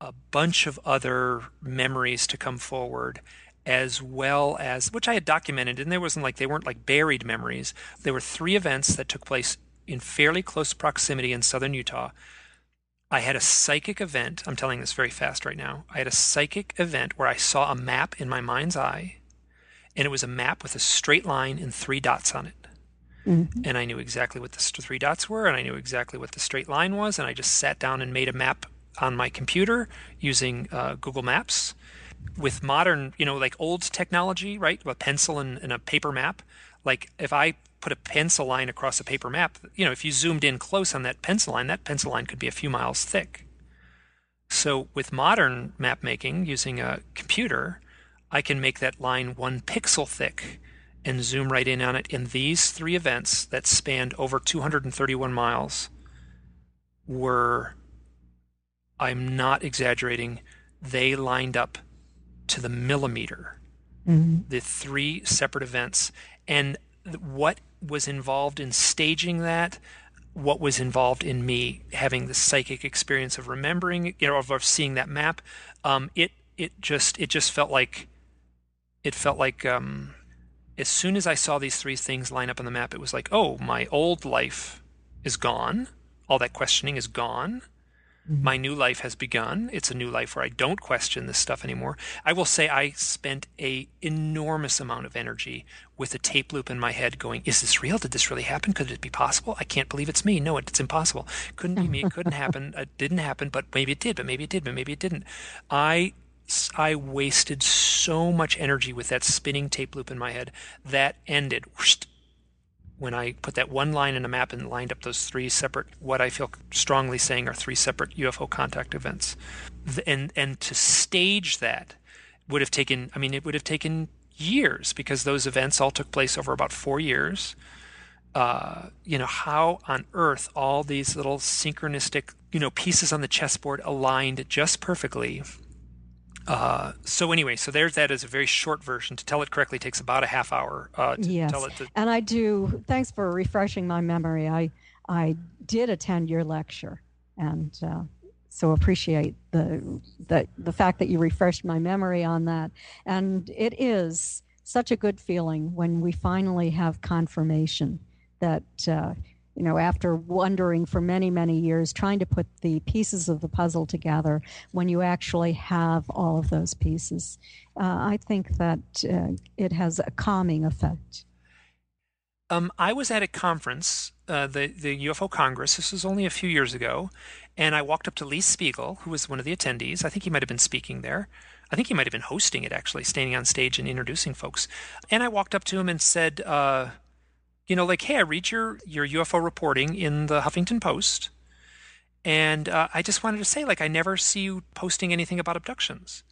a bunch of other memories to come forward, as well as, which I had documented, and there wasn't like, they weren't like buried memories. There were three events that took place in fairly close proximity in southern Utah. I had a psychic event. I'm telling this very fast right now. I had a psychic event where I saw a map in my mind's eye. And it was a map with a straight line and three dots on it. Mm-hmm. And I knew exactly what the three dots were, and I knew exactly what the straight line was. And I just sat down and made a map on my computer using uh, Google Maps with modern, you know, like old technology, right? A pencil and, and a paper map. Like if I put a pencil line across a paper map, you know, if you zoomed in close on that pencil line, that pencil line could be a few miles thick. So with modern map making using a computer, I can make that line one pixel thick and zoom right in on it. And these three events that spanned over two hundred thirty-one miles were, I'm not exaggerating, they lined up to the millimeter, mm-hmm. the three separate events. And what was involved in staging that, what was involved in me having the psychic experience of remembering, you know, of, of seeing that map, um, it it just it just felt like it felt like um, as soon as I saw these three things line up on the map, it was like, oh, my old life is gone, all that questioning is gone. My new life has begun. It's a new life where I don't question this stuff anymore. I will say I spent an enormous amount of energy with a tape loop in my head going, is this real? Did this really happen? Could it be possible? I can't believe it's me. No, it's impossible. Couldn't be me. It couldn't happen. It didn't happen, but maybe it did, but maybe it did, but maybe it didn't. I, I wasted so much energy with that spinning tape loop in my head. That ended when I put that one line in a map and lined up those three separate, what I feel strongly saying are three separate U F O contact events. And and to stage that would have taken, I mean, it would have taken years, because those events all took place over about four years. Uh, you know, how on earth all these little synchronistic, you know, pieces on the chessboard aligned just perfectly Uh, so anyway, so there's that as a very short version. To tell it correctly takes about a half hour. Uh, to yes, tell it to- and I do. Thanks for refreshing my memory. I I did attend your lecture, and uh, so appreciate the the the fact that you refreshed my memory on that. And it is such a good feeling when we finally have confirmation that uh, you know, after wondering for many, many years, trying to put the pieces of the puzzle together, when you actually have all of those pieces, uh, I think that uh, it has a calming effect. Um, I was at a conference, uh, the, the U F O Congress. This was only a few years ago. And I walked up to Lee Spiegel, who was one of the attendees. I think he might have been speaking there. I think he might have been hosting it, actually, standing on stage and introducing folks. And I walked up to him and said, uh, you know, like, hey, I read your, your U F O reporting in the Huffington Post, and uh, I just wanted to say, like, I never see you posting anything about abductions.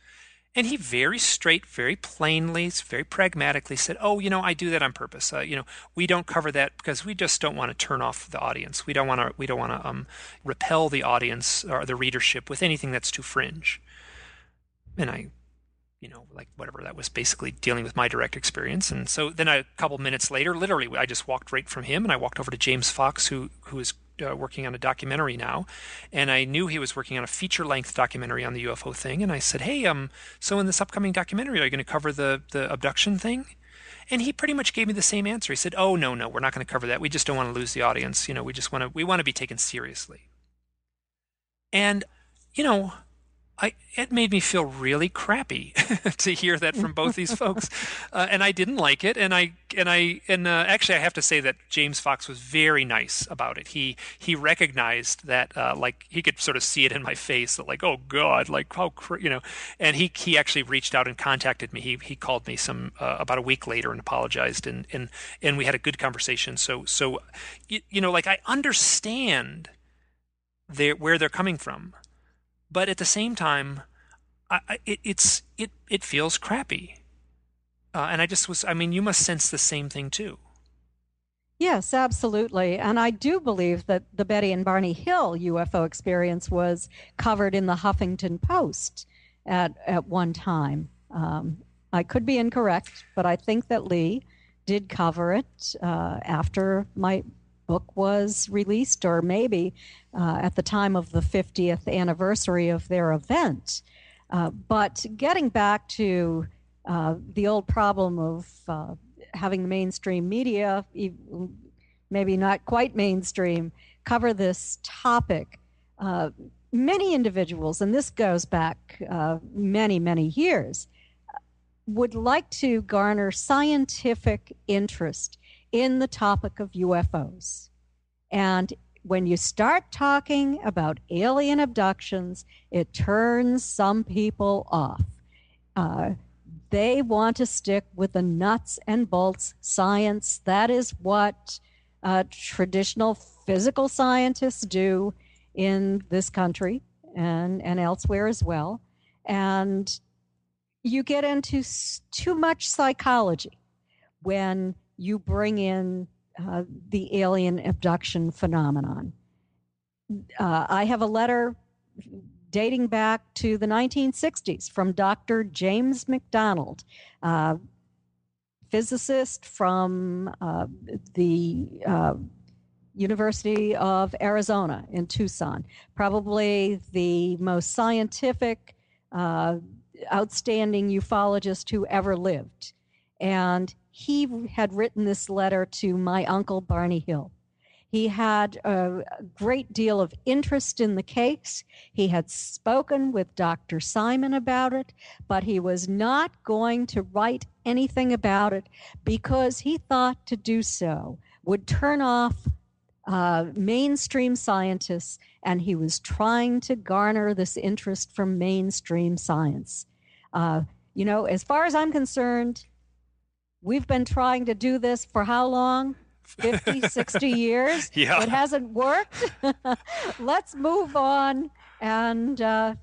And he very straight, very plainly, very pragmatically said, oh, you know, I do that on purpose. Uh, you know, we don't cover that because we just don't want to turn off the audience. We don't want to, we don't want to um, repel the audience or the readership with anything that's too fringe. And I... you know, like whatever, that was basically dealing with my direct experience. And so then I, a couple minutes later, literally, I just walked right from him and I walked over to James Fox, who who is uh, working on a documentary now. And I knew he was working on a feature-length documentary on the U F O thing. And I said, hey, um, so in this upcoming documentary, are you going to cover the, the abduction thing? And he pretty much gave me the same answer. He said, oh, no, no, we're not going to cover that. We just don't want to lose the audience. You know, we just want to, we want to be taken seriously. And, you know... I, it made me feel really crappy to hear that from both these folks, uh, and I didn't like it. And I and I and uh, actually, I have to say that James Fox was very nice about it. He he recognized that, uh, like, he could sort of see it in my face that, like, oh God, like how cr-, you know. And he he actually reached out and contacted me. He he called me some uh, about a week later and apologized, and and and we had a good conversation. So so, you, you know, like I understand their, where they're coming from. But at the same time, I, I, it, it's it it feels crappy, uh, and I just was. I mean, you must sense the same thing too. Yes, absolutely, and I do believe that the Betty and Barney Hill U F O experience was covered in the Huffington Post at at one time. Um, I could be incorrect, but I think that Lee did cover it uh, after my book was released, or maybe uh, at the time of the fiftieth anniversary of their event. Uh, but getting back to uh, the old problem of uh, having the mainstream media, maybe not quite mainstream, cover this topic, uh, many individuals, and this goes back uh, many, many years, would like to garner scientific interest in the topic of U F Os. And when you start talking about alien abductions, it turns some people off. Uh, they want to stick with the nuts and bolts science. That is what uh, traditional physical scientists do in this country and, and elsewhere as well. And you get into too much psychology when you bring in uh, the alien abduction phenomenon. Uh, I have a letter dating back to the nineteen sixties from Doctor James McDonald, uh, physicist from uh, the uh, University of Arizona in Tucson, probably the most scientific, uh, outstanding ufologist who ever lived. And he had written this letter to my uncle, Barney Hill. He had a great deal of interest in the case. He had spoken with Doctor Simon about it, but he was not going to write anything about it because he thought to do so would turn off uh, mainstream scientists, and he was trying to garner this interest from mainstream science. Uh, you know, as far as I'm concerned, we've been trying to do this for how long? fifty, sixty years? Yeah. It hasn't worked. Let's move on and uh,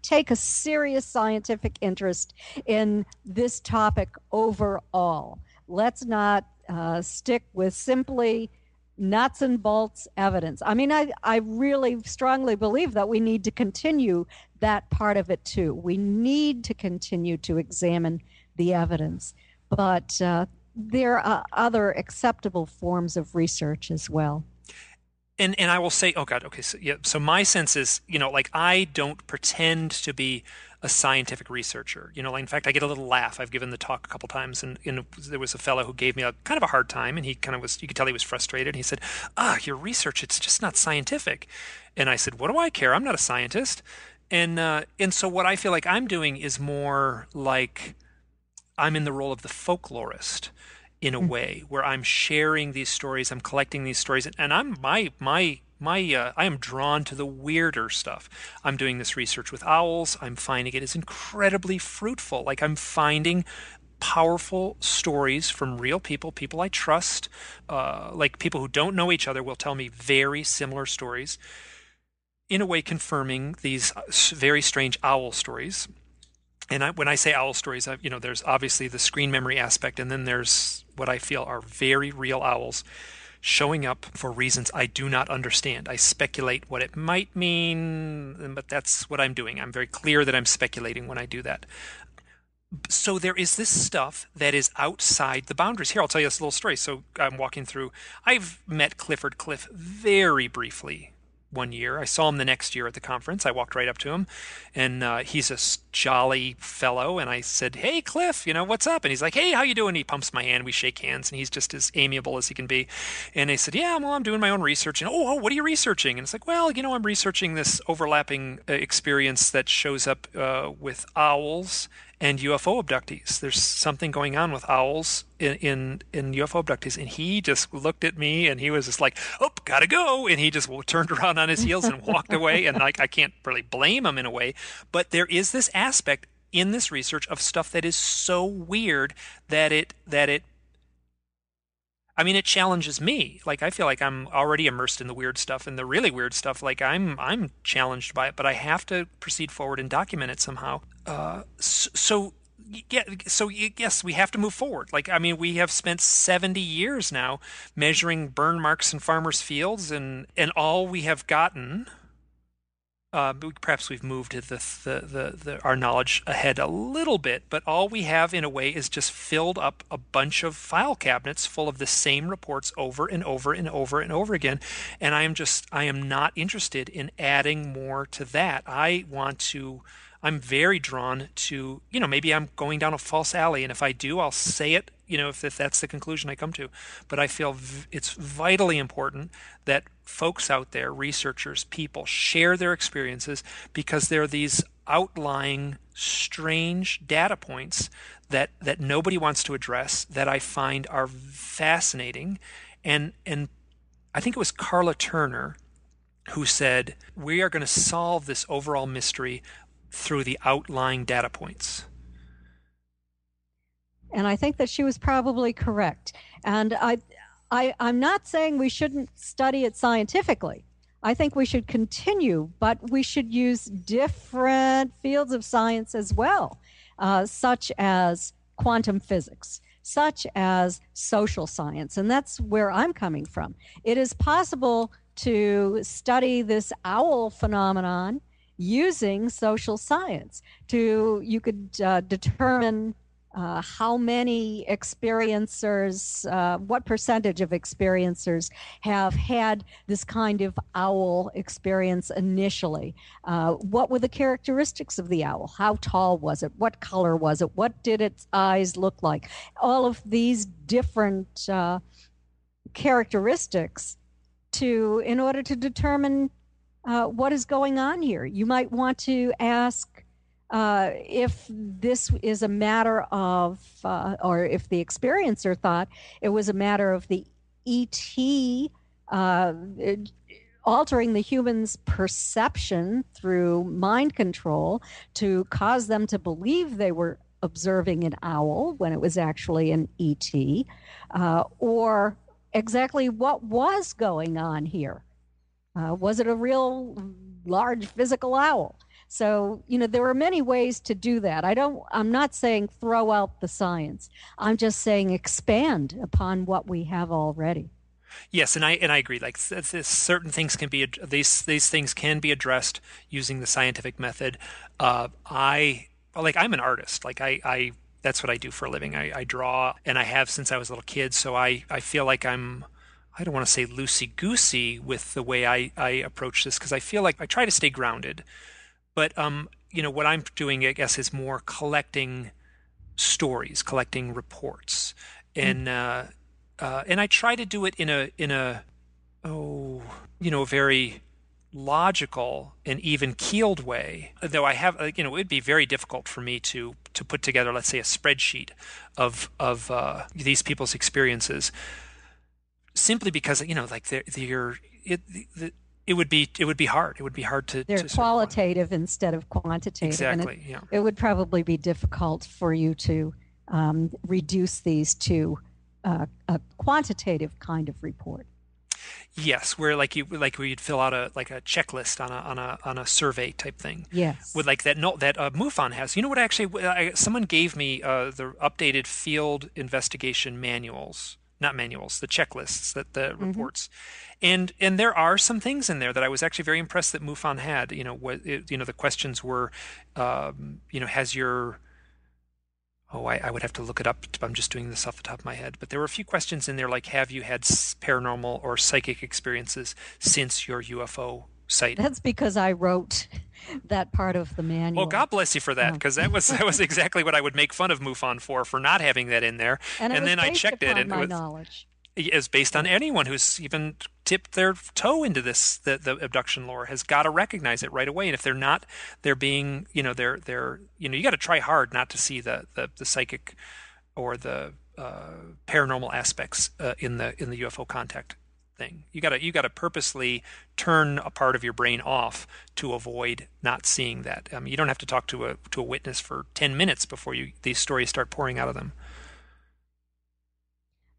take a serious scientific interest in this topic overall. Let's not uh, stick with simply nuts and bolts evidence. I mean, I, I really strongly believe that we need to continue that part of it too. We need to continue to examine the evidence, but uh, there are other acceptable forms of research as well. And and I will say, oh God, okay, so yeah, so my sense is, you know, like I don't pretend to be a scientific researcher, you know, like in fact, I get a little laugh. I've given the talk a couple times, and, and there was a fellow who gave me a kind of a hard time, and he kind of was, you could tell he was frustrated. He said, ah, your research, it's just not scientific. And I said, what do I care? I'm not a scientist. And, uh, and so what I feel like I'm doing is more like I'm in the role of the folklorist, in a way where I'm sharing these stories, I'm collecting these stories, and I'm my my my uh, I am drawn to the weirder stuff. I'm doing this research with owls. I'm finding it is incredibly fruitful. Like I'm finding powerful stories from real people, people I trust, uh, like people who don't know each other will tell me very similar stories, in a way confirming these very strange owl stories. And I, when I say owl stories, I, you know, there's obviously the screen memory aspect, and then there's what I feel are very real owls showing up for reasons I do not understand. I speculate what it might mean, but that's what I'm doing. I'm very clear that I'm speculating when I do that. So there is this stuff that is outside the boundaries. Here, I'll tell you this little story. So I'm walking through. I've met Clifford Clift very briefly one year. I saw him the next year at the conference. I walked right up to him, and uh, he's a jolly fellow. And I said, "Hey, Cliff, you know, what's up?" And he's like, "Hey, how you doing?" He pumps my hand. We shake hands, and he's just as amiable as he can be. And I said, "Yeah, well, I'm doing my own research." And oh, oh, what are you researching? And it's like, well, you know, I'm researching this overlapping experience that shows up uh, with owls and U F O abductees. There's something going on with owls in, in in U F O abductees. And he just looked at me, and he was just like, oh, gotta go. And he just turned around on his heels and walked away. And like, I can't really blame him in a way, but there is this aspect in this research of stuff that is so weird that it, that it, I mean, it challenges me. Like, I feel like I'm already immersed in the weird stuff and the really weird stuff. Like I'm, I'm challenged by it, but I have to proceed forward and document it somehow. Uh, so, yeah, so yes, we have to move forward. Like, I mean, we have spent seventy years now measuring burn marks in farmers' fields, and, and all we have gotten, uh, perhaps we've moved the, the, the, the, our knowledge ahead a little bit, but all we have in a way is just filled up a bunch of file cabinets full of the same reports over and over and over and over again. And I am just, I am not interested in adding more to that. I want to... I'm very drawn to, you know, maybe I'm going down a false alley, and if I do, I'll say it, you know, if, if that's the conclusion I come to. But I feel v- it's vitally important that folks out there, researchers, people, share their experiences, because there are these outlying strange data points that, that nobody wants to address that I find are fascinating. And, and I think it was Carla Turner who said, we are going to solve this overall mystery through the outlying data points. And I think that she was probably correct. And I, I, I'm not saying we shouldn't study it scientifically. I think we should continue, but we should use different fields of science as well, uh, such as quantum physics, such as social science. And that's where I'm coming from. It is possible to study this owl phenomenon using social science. To you could uh, determine uh, how many experiencers, uh, what percentage of experiencers have had this kind of owl experience initially. Uh, what were the characteristics of the owl? How tall was it? What color was it? What did its eyes look like? All of these different uh, characteristics to in order to determine Uh, what is going on here. You might want to ask uh, if this is a matter of, uh, or if the experiencer thought it was a matter of the E T uh, altering the human's perception through mind control to cause them to believe they were observing an owl when it was actually an E T, uh, or exactly what was going on here. Uh, was it a real large physical owl? So, you know, there are many ways to do that. I don't, I'm not saying throw out the science. I'm just saying expand upon what we have already. Yes, and I and I agree. Like certain things can be these these things can be addressed using the scientific method. Uh, I like I'm an artist. Like I, I that's what I do for a living. I, I draw, and I have since I was a little kid. So I I feel like I'm. I don't want to say loosey-goosey with the way I, I approach this because I feel like I try to stay grounded. But, um, you know, what I'm doing, I guess, is more collecting stories, collecting reports. And uh, uh, and I try to do it in a, in a oh, you know, very logical and even-keeled way. Though I have, you know, it would be very difficult for me to to put together, let's say, a spreadsheet of, of uh, these people's experiences. Simply because, you know, like they're, they're it, it, it would be it would be hard. It would be hard to. They're to qualitative sort of instead of quantitative. Exactly. And it, yeah. It would probably be difficult for you to um, reduce these to uh, a quantitative kind of report. Yes, where like you like where you'd fill out a like a checklist on a on a on a survey type thing. Yes. With like that note that uh, MUFON has. You know what? Actually, I, someone gave me uh, the updated field investigation manuals. Not manuals, the checklists, that the mm-hmm. reports, and and there are some things in there that I was actually very impressed that MUFON had. You know, what it, you know, the questions were, um, you know, has your oh, I, I would have to look it up. I'm just doing this off the top of my head, but there were a few questions in there like, have you had paranormal or psychic experiences since your U F O sighting? That's because I wrote that part of the manual. Well, God bless you for that, because oh. that was that was exactly what I would make fun of MUFON for for not having that in there. And, and then I checked it, and my it was knowledge. Is based on anyone who's even tipped their toe into this. The, the abduction lore has got to recognize it right away, and if they're not, they're being you know they're they're you know you got to try hard not to see the the, the psychic or the uh, paranormal aspects uh, in the in the U F O contact. Thing. You gotta you gotta purposely turn a part of your brain off to avoid not seeing that. I mean, you don't have to talk to a to a witness for ten minutes before you these stories start pouring out of them.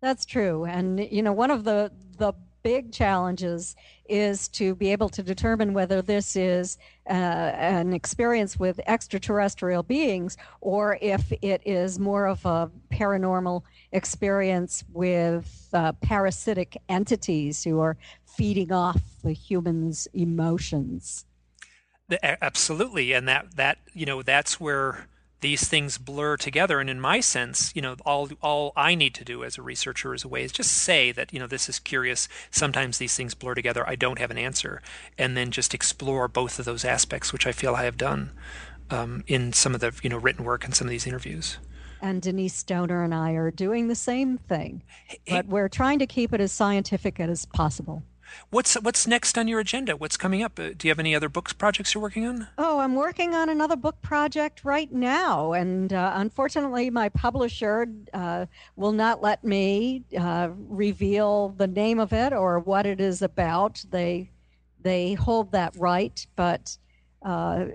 That's true, and you know one of the the big challenges is to be able to determine whether this is uh, an experience with extraterrestrial beings or if it is more of a paranormal experience with uh, parasitic entities who are feeding off the humans' emotions. Absolutely, and that that you know that's where these things blur together. And in my sense, you know, all all I need to do as a researcher is a way is just say that, you know, this is curious. Sometimes these things blur together. I don't have an answer. And then just explore both of those aspects, which I feel I have done um, in some of the, you know, written work and some of these interviews. And Denise Stoner and I are doing the same thing, hey, but we're trying to keep it as scientific as possible. What's what's next on your agenda? What's coming up? Do you have any other books projects you're working on? Oh, I'm working on another book project right now. And uh, unfortunately, my publisher uh, will not let me uh, reveal the name of it or what it is about. They, they hold that right, but uh,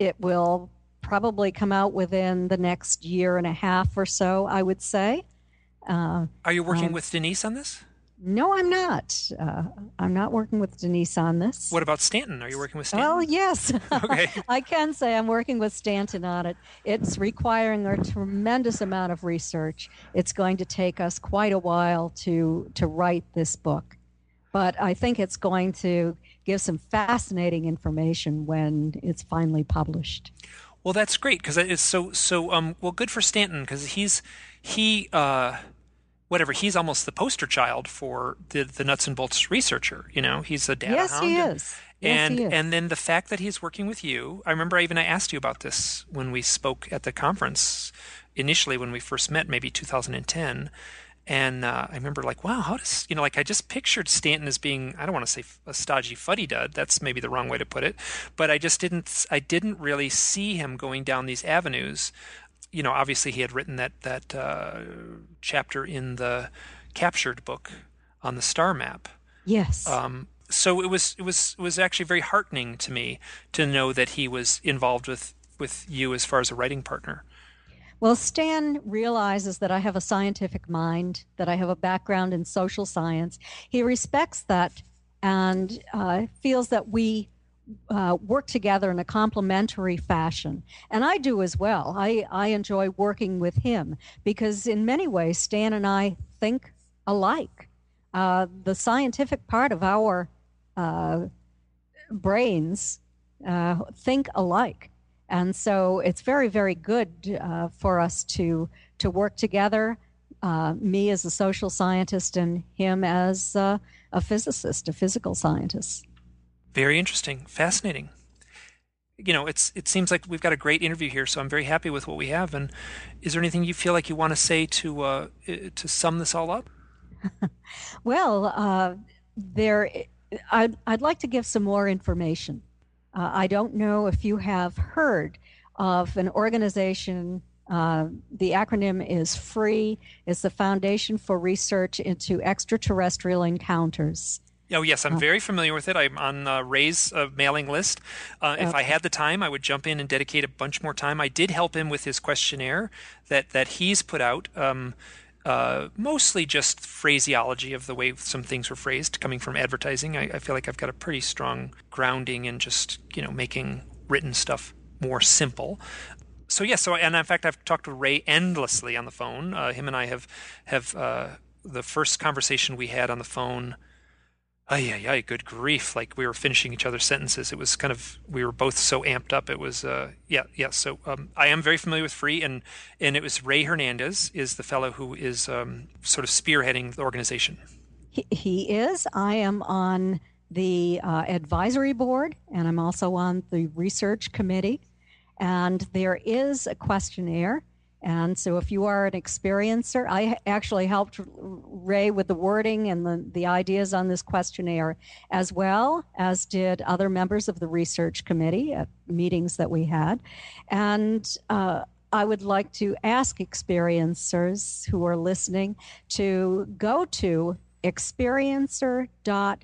it will probably come out within the next year and a half or so, I would say. Uh, Are you working um, with Denise on this? No, I'm not. Uh, I'm not working with Denise on this. What about Stanton? Are you working with Stanton? Well, yes. Okay. I can say I'm working with Stanton on it. It's requiring a tremendous amount of research. It's going to take us quite a while to to write this book. But I think it's going to give some fascinating information when it's finally published. Well, that's great because it's so so um well good for Stanton because he's he uh Whatever, he's almost the poster child for the, the nuts and bolts researcher. You know, he's a data hound. Yes, he is. And, yes, he is. And then the fact that he's working with you, I remember I even I asked you about this when we spoke at the conference initially when we first met, maybe two thousand ten. And uh, I remember like, wow, how does, you know, like I just pictured Stanton as being, I don't want to say a stodgy fuddy-dud. That's maybe the wrong way to put it. But I just didn't, I didn't really see him going down these avenues. You know, obviously he had written that that uh, chapter in the Captured book on the star map. Yes. Um, so it was it was it was actually very heartening to me to know that he was involved with with you as far as a writing partner. Well, Stan realizes that I have a scientific mind, that I have a background in social science. He respects that and uh, feels that we. Uh, work together in a complementary fashion. And I do as well. I, I enjoy working with him because in many ways, Stan and I think alike. uh, the scientific part of our uh, brains uh, think alike. And so it's very, very good uh, for us to to work together, uh, me as a social scientist and him as uh, a physicist, a physical scientist. Very interesting. Fascinating. You know, it's it seems like we've got a great interview here, so I'm very happy with what we have. And is there anything you feel like you want to say to uh, to sum this all up? Well, uh, there, I'd, I'd like to give some more information. Uh, I don't know if you have heard of an organization. Uh, the acronym is FREE. It's the Foundation for Research into Extraterrestrial Encounters. Oh, yes, I'm very familiar with it. I'm on uh, Ray's uh, mailing list. Uh, if okay. I had the time, I would jump in and dedicate a bunch more time. I did help him with his questionnaire that, that he's put out, um, uh, mostly just phraseology of the way some things were phrased coming from advertising. I, I feel like I've got a pretty strong grounding in just, you know, making written stuff more simple. So, yes, yeah, so, and in fact, I've talked to Ray endlessly on the phone. Uh, him and I have, have uh, the first conversation we had on the phone. Oh, yeah, yeah, good grief. Like, we were finishing each other's sentences. It was kind of, we were both so amped up. It was, uh, yeah, yeah. So um, I am very familiar with FREE, and, and it was Ray Hernandez is the fellow who is um, sort of spearheading the organization. He, he is. I am on the uh, advisory board, and I'm also on the research committee. And there is a questionnaire. And so if you are an experiencer, I actually helped Ray with the wording and the, the ideas on this questionnaire, as well as did other members of the research committee at meetings that we had. And uh, I would like to ask experiencers who are listening to go to experiencer dot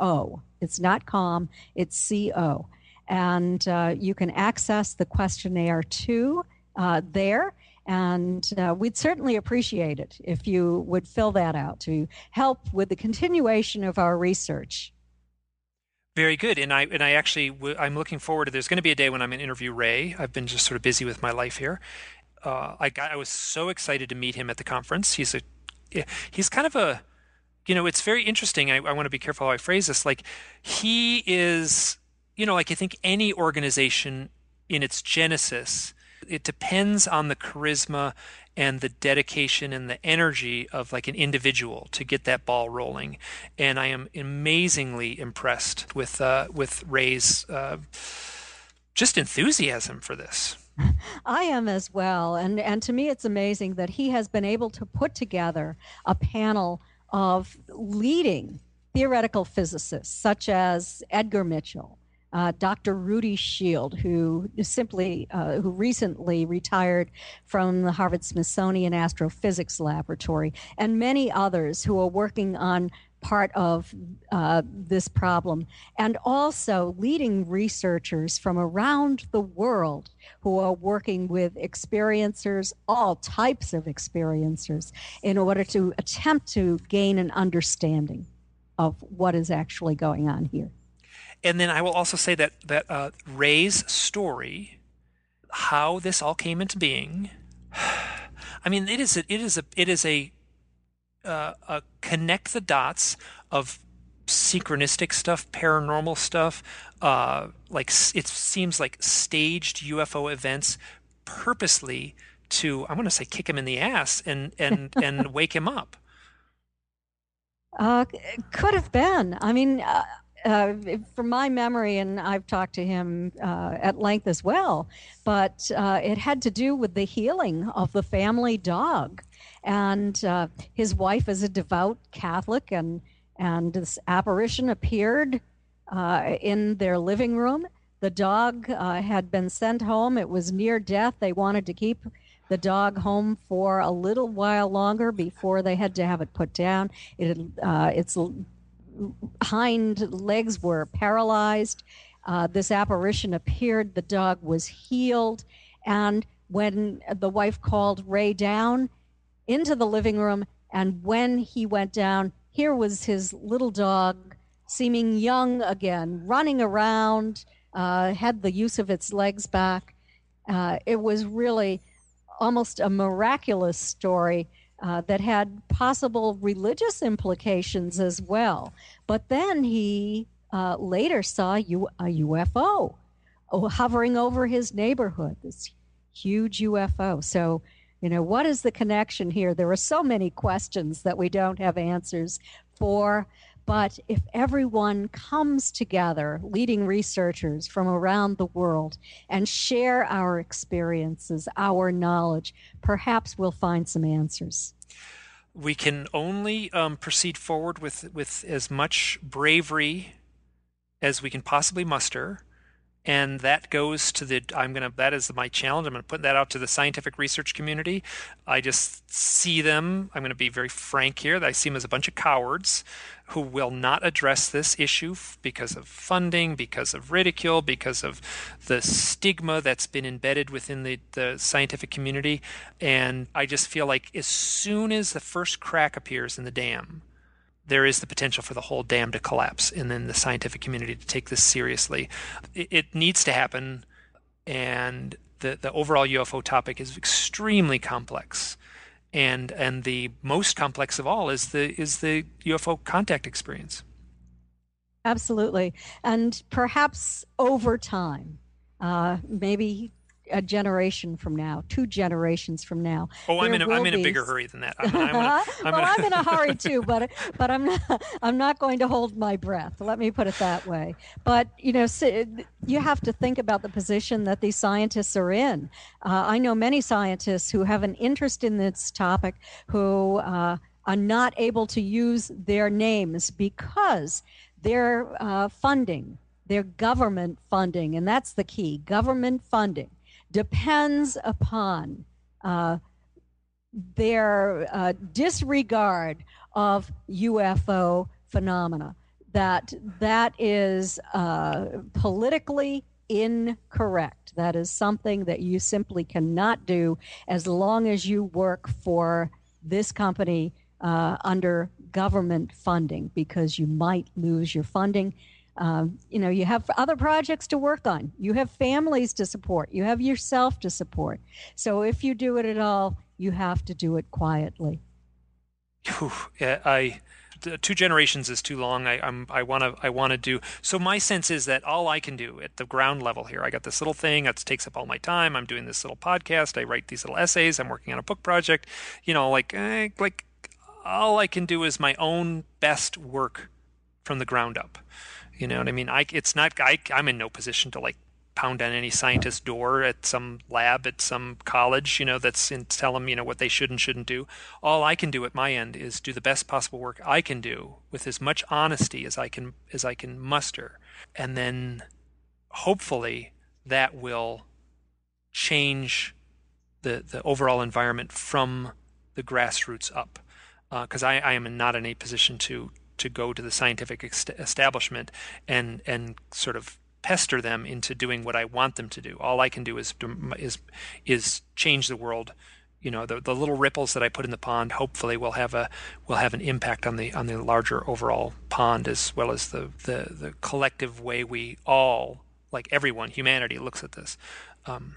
co. It's not com, it's C O. And uh, you can access the questionnaire too uh, there. And uh, we'd certainly appreciate it if you would fill that out to help with the continuation of our research. Very good. And I and I actually, w- I'm looking forward to, there's going to be a day when I'm going to interview Ray. I've been just sort of busy with my life here. Uh, I got, I was so excited to meet him at the conference. He's a, he's kind of a, you know, it's very interesting. I, I want to be careful how I phrase this. Like, he is, you know, like I think any organization in its genesis, it depends on the charisma and the dedication and the energy of like an individual to get that ball rolling. And I am amazingly impressed with uh, with Ray's uh, just enthusiasm for this. I am as well. And, and to me, it's amazing that he has been able to put together a panel of leading theoretical physicists such as Edgar Mitchell, Uh, Doctor Rudy Shield, who simply, uh, who recently retired from the Harvard-Smithsonian Astrophysics Laboratory, and many others who are working on part of uh, this problem, and also leading researchers from around the world who are working with experiencers, all types of experiencers, in order to attempt to gain an understanding of what is actually going on here. And then I will also say that that uh, Ray's story, how this all came into being, I mean, it is a, it is a it is a, uh, a connect the dots of synchronistic stuff, paranormal stuff, uh, like it seems like staged U F O events, purposely to I want to say kick him in the ass and and, and wake him up. Uh, it could have been. I mean. Uh... Uh, from my memory, and I've talked to him uh, at length as well, but uh, it had to do with the healing of the family dog. And uh, his wife is a devout Catholic, and, and this apparition appeared uh, in their living room. The dog uh, had been sent home. It was near death. They wanted to keep the dog home for a little while longer before they had to have it put down. It had, uh, it's... hind legs were paralyzed. Uh, this apparition appeared. The dog was healed. And when the wife called Ray down into the living room, and when he went down, here was his little dog, seeming young again, running around, uh, had the use of its legs back. Uh, it was really almost a miraculous story uh, that had possible religious implications as well. But then he uh, later saw U- a U F O hovering over his neighborhood, this huge U F O. So, you know, what is the connection here? There are so many questions that we don't have answers for. But if everyone comes together, leading researchers from around the world, and share our experiences, our knowledge, perhaps we'll find some answers. We can only um, proceed forward with, with as much bravery as we can possibly muster. And that goes to the, I'm going to, that is my challenge. I'm going to put that out to the scientific research community. I just see them, I'm going to be very frank here, that I see them as a bunch of cowards who will not address this issue because of funding, because of ridicule, because of the stigma that's been embedded within the, the scientific community. And I just feel like as soon as the first crack appears in the dam, there is the potential for the whole dam to collapse and then the scientific community to take this seriously. It, it needs to happen, and the, the overall U F O topic is extremely complex. And and the most complex of all is the is the U F O contact experience. Absolutely. And perhaps over time, uh, maybe a generation from now, two generations from now. Oh, I'm in. A, I'm in a bigger hurry than that. I'm, I'm gonna, I'm well, gonna... I'm in a hurry too, but but I'm not. I'm not going to hold my breath. Let me put it that way. But you know, you have to think about the position that these scientists are in. Uh, I know many scientists who have an interest in this topic who uh, are not able to use their names because their uh, funding, their government funding, and that's the key: government funding depends upon uh, their uh, disregard of U F O phenomena. That that is uh, politically incorrect. That is something that you simply cannot do as long as you work for this company uh, under government funding, because you might lose your funding. Um, you know, you have other projects to work on. You have families to support. You have yourself to support. So if you do it at all, you have to do it quietly. Whew, I, two generations is too long. I I'm, I want to I want to do. So my sense is that all I can do at the ground level here, I got this little thing that takes up all my time. I'm doing this little podcast. I write these little essays. I'm working on a book project. You know, like eh, like all I can do is my own best work from the ground up. You know what I mean? I, it's not, I, I'm in no position to like pound on any scientist's door at some lab, at some college, you know, that's in, tell them, you know, what they should and shouldn't do. All I can do at my end is do the best possible work I can do with as much honesty as I can, as I can muster. And then hopefully that will change the, the overall environment from the grassroots up. Uh, 'cause I, I am not in a position to, to go to the scientific establishment and and sort of pester them into doing what I want them to do. All I can do is is is change the world. You know, the the little ripples that I put in the pond hopefully will have a will have an impact on the on the larger overall pond, as well as the the, the collective way we all, like everyone, humanity looks at this. Um,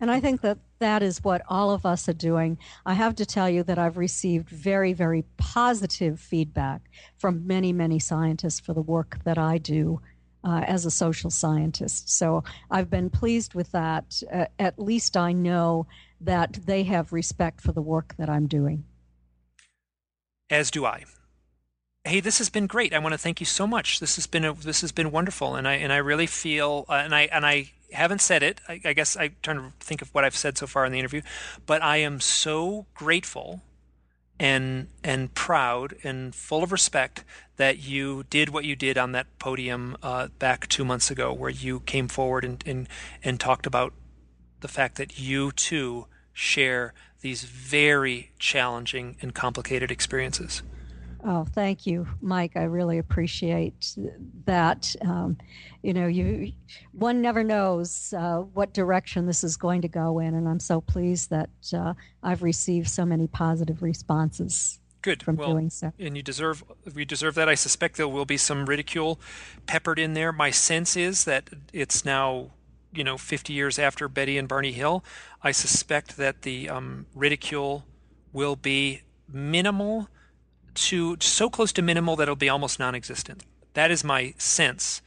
And I think that that is what all of us are doing. I have to tell you that I've received very, very positive feedback from many, many scientists for the work that I do uh, as a social scientist. So I've been pleased with that. Uh, at least I know that they have respect for the work that I'm doing. As do I. Hey, this has been great. I want to thank you so much. This has been a, this has been wonderful, and I and I really feel uh, and I and I haven't said it. I, I guess I'm trying to think of what I've said so far in the interview, but I am so grateful and and proud and full of respect that you did what you did on that podium uh, back two months ago, where you came forward and and, and talked about the fact that you too share these very challenging and complicated experiences. Oh, thank you, Mike. I really appreciate that. Um, you know, you one never knows uh, what direction this is going to go in, and I'm so pleased that uh, I've received so many positive responses. Good. From well, doing so. And you deserve you deserve that. I suspect there will be some ridicule peppered in there. My sense is that it's now, you know, fifty years after Betty and Barney Hill. I suspect that the um, ridicule will be minimal to so close to minimal that it'll be almost non-existent. That is my sense.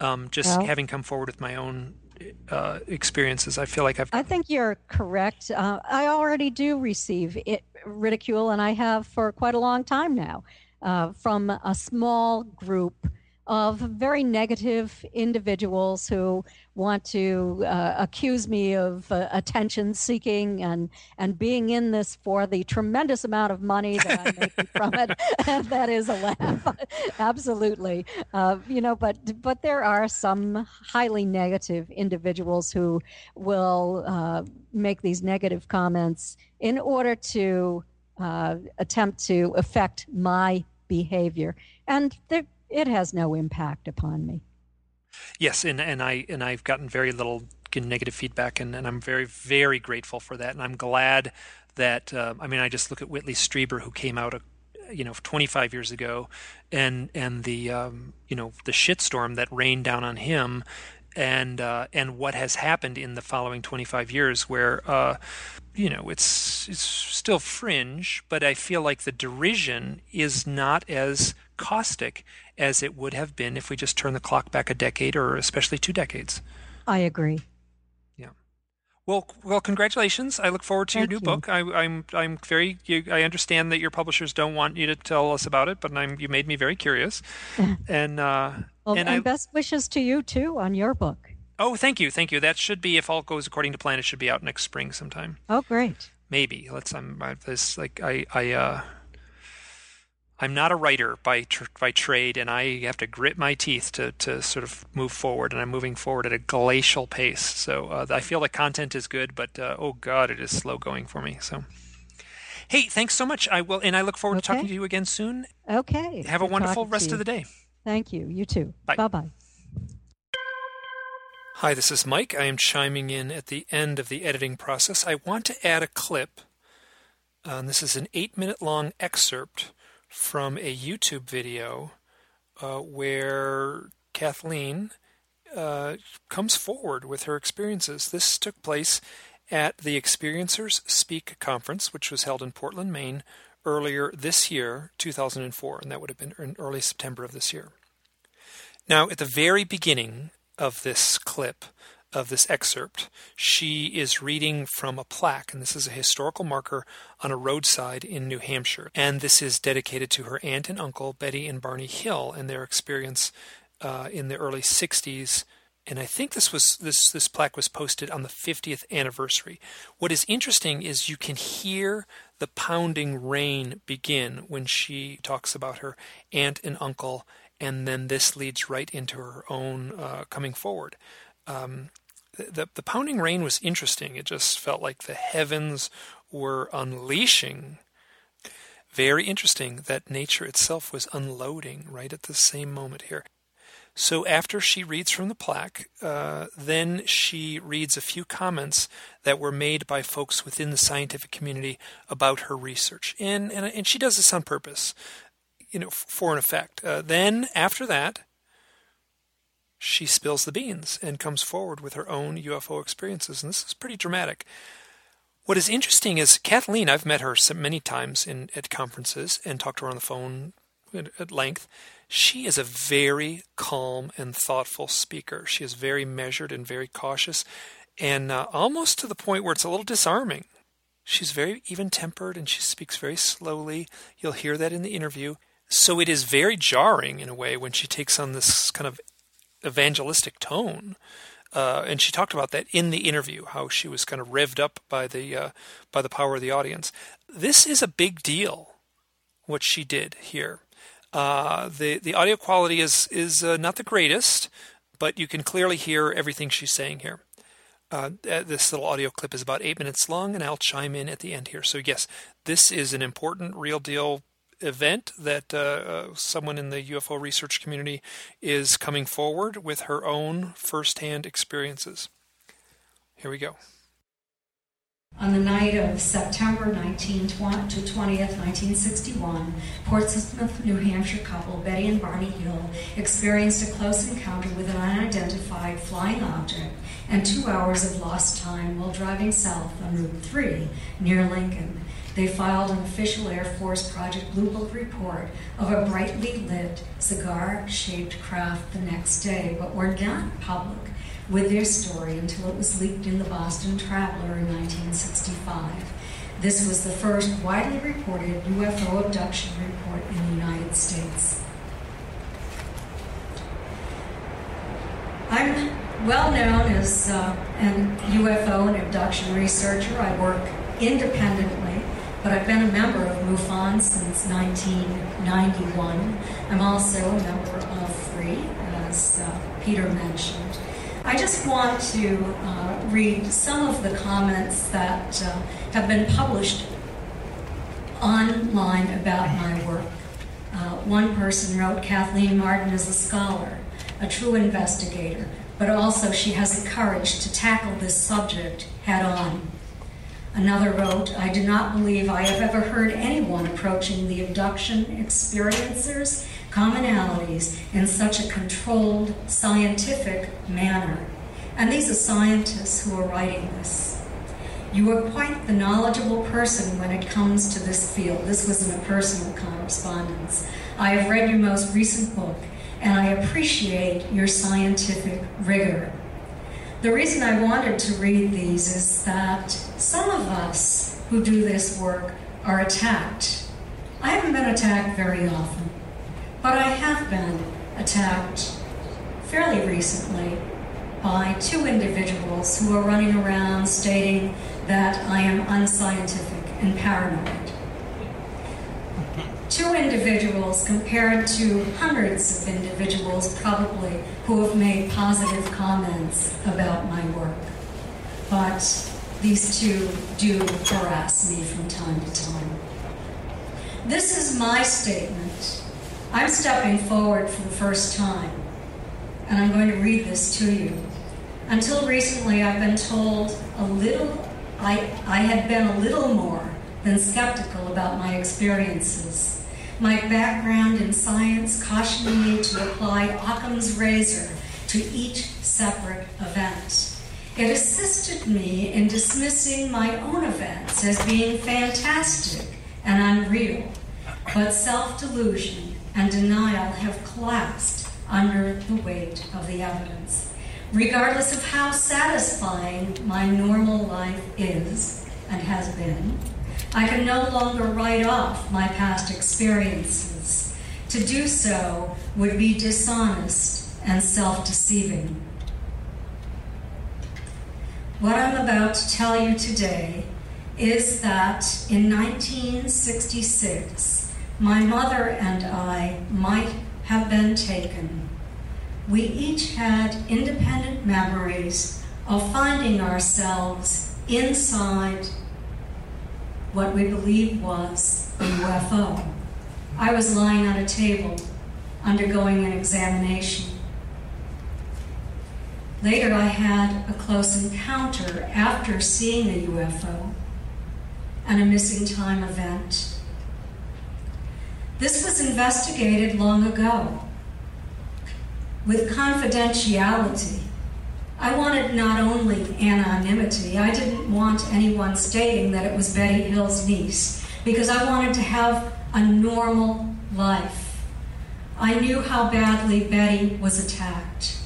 Um, just well, having come forward with my own uh, experiences, I feel like I've... I think you're correct. Uh, I already do receive it, ridicule, and I have for quite a long time now, uh, from a small group of very negative individuals who want to uh, accuse me of uh, attention seeking and, and being in this for the tremendous amount of money that I'm making from it. That is a laugh. Absolutely. Uh, you know, but, but there are some highly negative individuals who will uh, make these negative comments in order to uh, attempt to affect my behavior. And they're It has no impact upon me. Yes, and, and I and I've gotten very little negative feedback, and, and I'm very very grateful for that. And I'm glad that uh, I mean I just look at Whitley Strieber, who came out a, you know twenty-five years ago, and and the um, you know the shitstorm that rained down on him, and uh, and what has happened in the following twenty-five years, where uh, you know it's it's still fringe, but I feel like the derision is not as caustic as it would have been if we just turn the clock back a decade, or especially two decades. I agree. Yeah. Well, well, congratulations! I look forward to Thank your new you. book. I, I'm, I'm very. You, I understand that your publishers don't want you to tell us about it, but I'm. You made me very curious. And uh, well, and, and I, best wishes to you too on your book. Oh, thank you, thank you. That should be, if all goes according to plan, it should be out next spring sometime. Oh, great. Maybe let's. I'm. I, this like I. I. Uh, I'm not a writer by tr- by trade, and I have to grit my teeth to, to sort of move forward, and I'm moving forward at a glacial pace. So uh, I feel the content is good, but uh, oh God, it is slow going for me. So, hey, thanks so much. I will, and I look forward okay. to talking to you again soon. Okay. Have Good a wonderful rest of the day. Thank you. You too. Bye. Bye-bye. Hi, this is Mike. I am chiming in at the end of the editing process. I want to add a clip. Um, this is an eight-minute long excerpt from a YouTube video uh, where Kathleen uh, comes forward with her experiences. This took place at the Experiencers Speak Conference, which was held in Portland, Maine, earlier this year, two thousand four, and that would have been in early September of this year. Now, at the very beginning of this clip, of this excerpt, she is reading from a plaque, and this is a historical marker on a roadside in New Hampshire. And this is dedicated to her aunt and uncle, Betty and Barney Hill, and their experience uh, in the early sixties. And I think this was this this plaque was posted on the fiftieth anniversary. What is interesting is you can hear the pounding rain begin when she talks about her aunt and uncle, and then this leads right into her own uh, coming forward. Um, The, the pounding rain was interesting. It just felt like the heavens were unleashing. Very interesting that nature itself was unloading right at the same moment here. So after she reads from the plaque, uh, then she reads a few comments that were made by folks within the scientific community about her research. And, and, and she does this on purpose, you know, for an effect. Uh, then after that, she spills the beans and comes forward with her own U F O experiences. And this is pretty dramatic. What is interesting is Kathleen, I've met her many times in at conferences and talked to her on the phone at length. She is a very calm and thoughtful speaker. She is very measured and very cautious, and uh, almost to the point where it's a little disarming. She's very even-tempered, and she speaks very slowly. You'll hear that in the interview. So it is very jarring in a way when she takes on this kind of evangelistic tone, uh, and she talked about that in the interview, how she was kind of revved up by the uh, by the power of the audience. This is a big deal, what she did here. Uh, the the audio quality is is uh, not the greatest, but you can clearly hear everything she's saying here. Uh, this little audio clip is about eight minutes long, and I'll chime in at the end here. So yes, this is an important, real deal event that uh, someone in the U F O research community is coming forward with her own firsthand experiences. Here we go. On the night of September nineteenth to twentieth, nineteen sixty-one, Portsmouth, New Hampshire couple Betty and Barney Hill experienced a close encounter with an unidentified flying object and two hours of lost time while driving south on Route three near Lincoln. They filed an official Air Force Project Blue Book report of a brightly lit, cigar-shaped craft the next day, but were not public with their story until it was leaked in the Boston Traveler in nineteen sixty-five. This was the first widely reported U F O abduction report in the United States. I'm well known as uh, an U F O and abduction researcher. I work independently, but I've been a member of MUFON since nineteen ninety-one. I'm also a member of FREE, as uh, Peter mentioned. I just want to uh, read some of the comments that uh, have been published online about my work. Uh, one person wrote, Kathleen Marden is a scholar, a true investigator, but also she has the courage to tackle this subject head on. Another wrote, I do not believe I have ever heard anyone approaching the abduction experiencers' commonalities in such a controlled, scientific manner. And these are scientists who are writing this. You are quite the knowledgeable person when it comes to this field. This was in a personal correspondence. I have read your most recent book, and I appreciate your scientific rigor. The reason I wanted to read these is that some of us who do this work are attacked. I haven't been attacked very often, but I have been attacked fairly recently by two individuals who are running around stating that I am unscientific and paranoid. Two individuals compared to hundreds of individuals probably who have made positive comments about my work. But these two do harass me from time to time. This is my statement. I'm stepping forward for the first time, and I'm going to read this to you. Until recently, I've been told a little, I, I had been a little more than skeptical about my experiences. My background in science cautioned me to apply Occam's razor to each separate event. It assisted me in dismissing my own events as being fantastic and unreal, but self-delusion and denial have collapsed under the weight of the evidence. Regardless of how satisfying my normal life is and has been, I can no longer write off my past experiences. To do so would be dishonest and self-deceiving. What I'm about to tell you today is that in nineteen sixty-six, my mother and I might have been taken. We each had independent memories of finding ourselves inside what we believed was a U F O. I was lying on a table, undergoing an examination. Later, I had a close encounter after seeing a U F O and a missing time event. This was investigated long ago with confidentiality. I wanted not only anonymity, I didn't want anyone stating that it was Betty Hill's niece, because I wanted to have a normal life. I knew how badly Betty was attacked,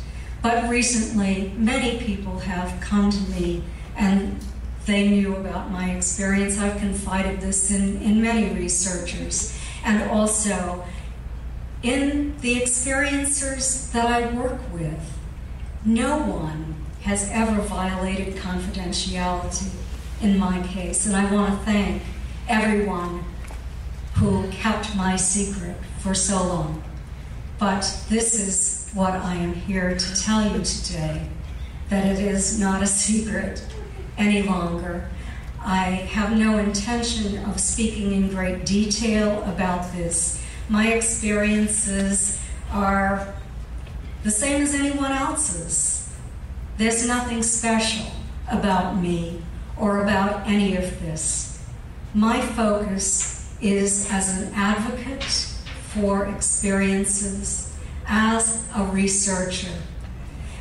but recently many people have come to me and they knew about my experience. I've confided this in, in many researchers and also in the experiencers that I work with. No one has ever violated confidentiality in my case, and I want to thank everyone who kept my secret for so long. But this is what I am here to tell you today, that it is not a secret any longer. I have no intention of speaking in great detail about this. My experiences are the same as anyone else's. There's nothing special about me or about any of this. My focus is as an advocate for experiences, as a researcher.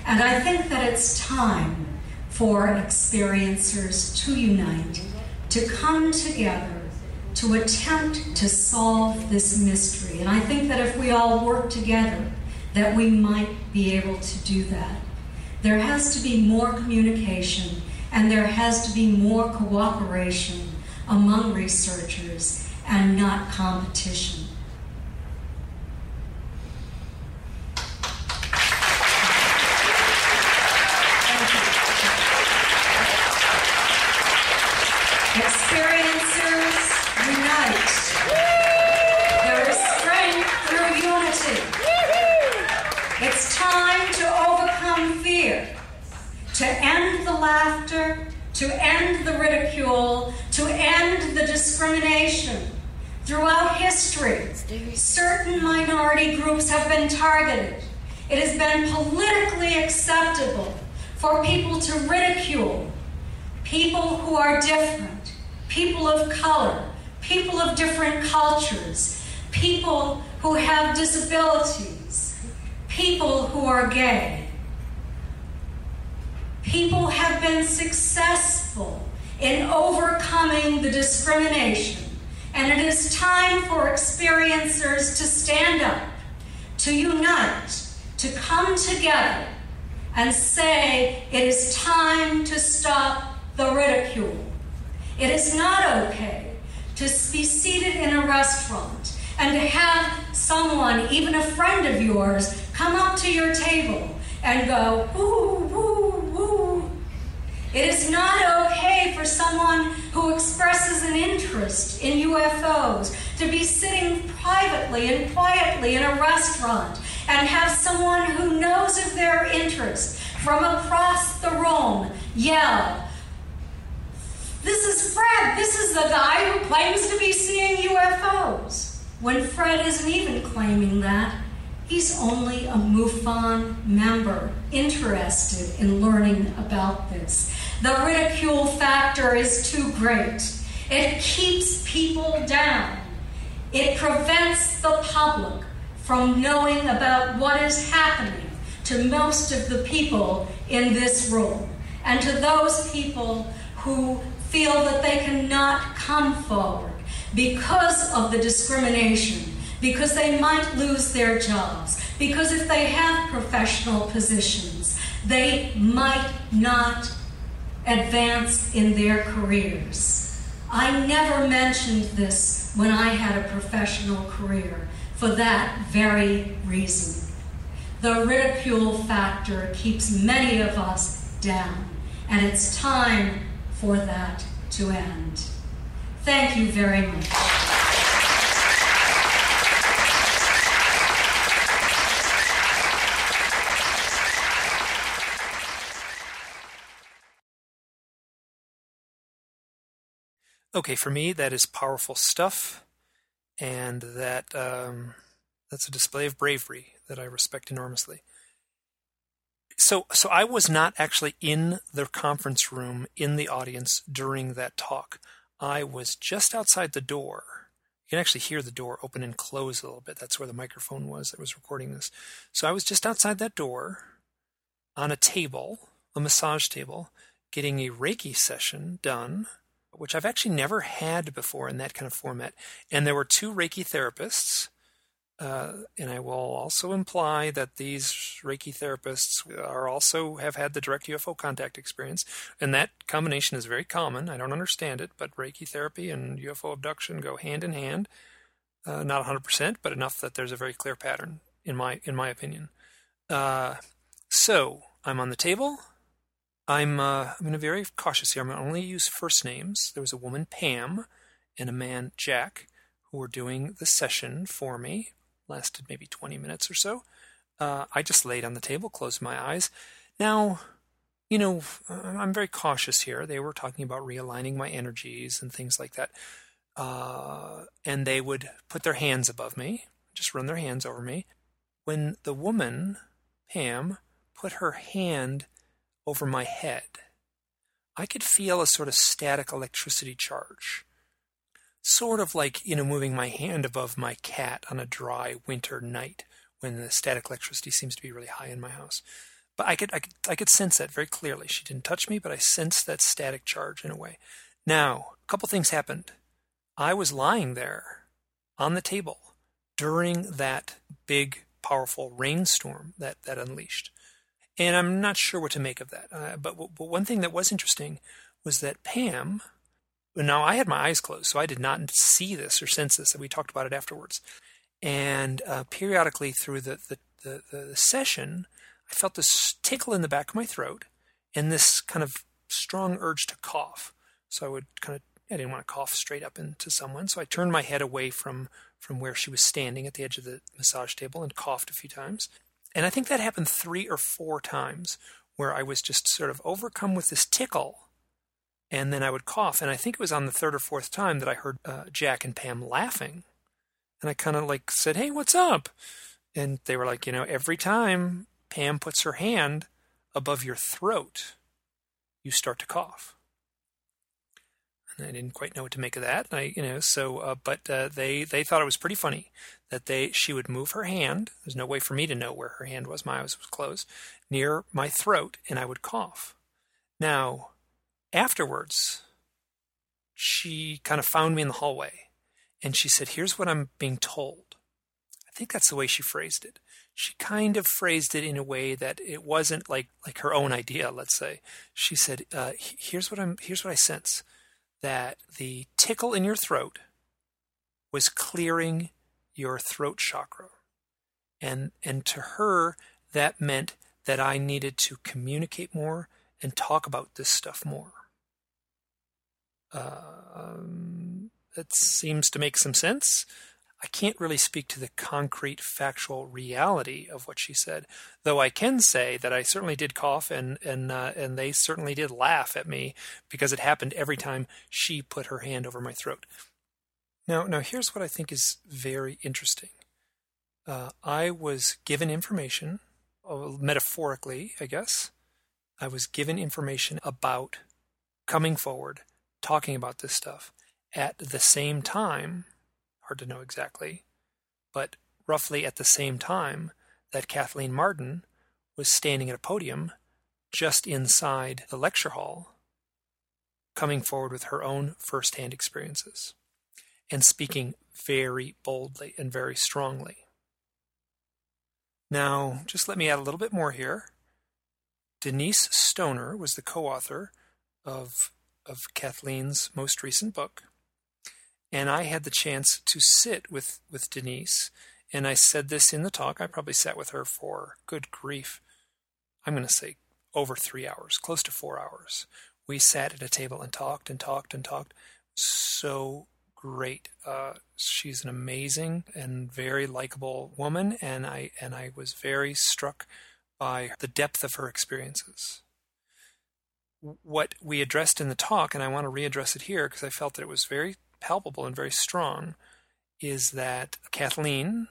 And I think that it's time for experiencers to unite, to come together to attempt to solve this mystery. And I think that if we all work together, that we might be able to do that. There has to be more communication, and there has to be more cooperation among researchers and not competition. To end the laughter, to end the ridicule, to end the discrimination. Throughout history, certain minority groups have been targeted. It has been politically acceptable for people to ridicule people who are different, people of color, people of different cultures, people who have disabilities, people who are gay. People have been successful in overcoming the discrimination, and it is time for experiencers to stand up, to unite, to come together and say it is time to stop the ridicule. It is not okay to be seated in a restaurant and to have someone, even a friend of yours, come up to your table and go, "Ooh, woo, woo." It is not okay for someone who expresses an interest in U F Os to be sitting privately and quietly in a restaurant and have someone who knows of their interest from across the room yell, "This is Fred, this is the guy who claims to be seeing U F Os." When Fred isn't even claiming that, he's only a MUFON member interested in learning about this. The ridicule factor is too great. It keeps people down. It prevents the public from knowing about what is happening to most of the people in this room, and to those people who feel that they cannot come forward because of the discrimination, because they might lose their jobs, because if they have professional positions, they might not advance in their careers. I never mentioned this when I had a professional career for that very reason. The ridicule factor keeps many of us down, and it's time for that to end. Thank you very much. Okay, for me, that is powerful stuff, and that um, that's a display of bravery that I respect enormously. So, so I was not actually in the conference room in the audience during that talk. I was just outside the door. You can actually hear the door open and close a little bit. That's where the microphone was that was recording this. So I was just outside that door on a table, a massage table, getting a Reiki session done, which I've actually never had before in that kind of format. And there were two Reiki therapists. Uh, and I will also imply that these Reiki therapists are also have had the direct U F O contact experience. And that combination is very common. I don't understand it, but Reiki therapy and U F O abduction go hand in hand. Uh, not one hundred percent, but enough that there's a very clear pattern, in my in my opinion. Uh, so I'm on the table. I'm uh, I'm going to be very cautious here. I'm going to only use first names. There was a woman, Pam, and a man, Jack, who were doing the session for me. Lasted maybe twenty minutes or so. Uh, I just laid on the table, closed my eyes. Now, you know, I'm very cautious here. They were talking about realigning my energies and things like that. Uh, and they would put their hands above me, just run their hands over me. When the woman, Pam, put her hand over my head, I could feel a sort of static electricity charge, sort of like, you know, moving my hand above my cat on a dry winter night when the static electricity seems to be really high in my house. But I could, I could, I could sense that very clearly. She didn't touch me, but I sensed that static charge in a way. Now, a couple things happened. I was lying there on the table during that big, powerful rainstorm that, that unleashed. And I'm not sure what to make of that. Uh, but, but one thing that was interesting was that Pam, now I had my eyes closed, so I did not see this or sense this, and we talked about it afterwards. And uh, periodically through the, the, the, the session, I felt this tickle in the back of my throat and this kind of strong urge to cough. So I would kind of, I didn't want to cough straight up into someone. So I turned my head away from, from where she was standing at the edge of the massage table and coughed a few times. And I think that happened three or four times where I was just sort of overcome with this tickle. And then I would cough. And I think it was on the third or fourth time that I heard uh, Jack and Pam laughing. And I kind of like said, hey, what's up? And they were like, you know, every time Pam puts her hand above your throat, you start to cough. And I didn't quite know what to make of that. And I, you know, so, uh, but uh, they they thought it was pretty funny that they she would move her hand. There's no way for me to know where her hand was. My eyes was closed near my throat, and I would cough. Now, afterwards, she kind of found me in the hallway, and she said, "Here's what I'm being told." I think that's the way she phrased it. She kind of phrased it in a way that it wasn't like like her own idea. Let's say she said, uh, "Here's what I'm. Here's what I sense." That the tickle in your throat was clearing your throat chakra. And and to her, that meant that I needed to communicate more and talk about this stuff more. Um, that seems to make some sense. I can't really speak to the concrete, factual reality of what she said, though I can say that I certainly did cough and and uh, and they certainly did laugh at me because it happened every time she put her hand over my throat. Now, now here's what I think is very interesting. Uh, I was given information, metaphorically, I guess. I was given information about coming forward, talking about this stuff at the same time. Hard to know exactly, but roughly at the same time that Kathleen Marden was standing at a podium just inside the lecture hall, coming forward with her own firsthand experiences and speaking very boldly and very strongly. Now, just let me add a little bit more here. Denise Stoner was the co-author of, of Kathleen's most recent book. And I had the chance to sit with, with Denise, and I said this in the talk. I probably sat with her for, good grief, I'm going to say over three hours, close to four hours. We sat at a table and talked and talked and talked. So great. Uh, she's an amazing and very likable woman, and I and I was very struck by the depth of her experiences. What we addressed in the talk, and I want to readdress it here because I felt that it was very palpable and very strong, is that Kathleen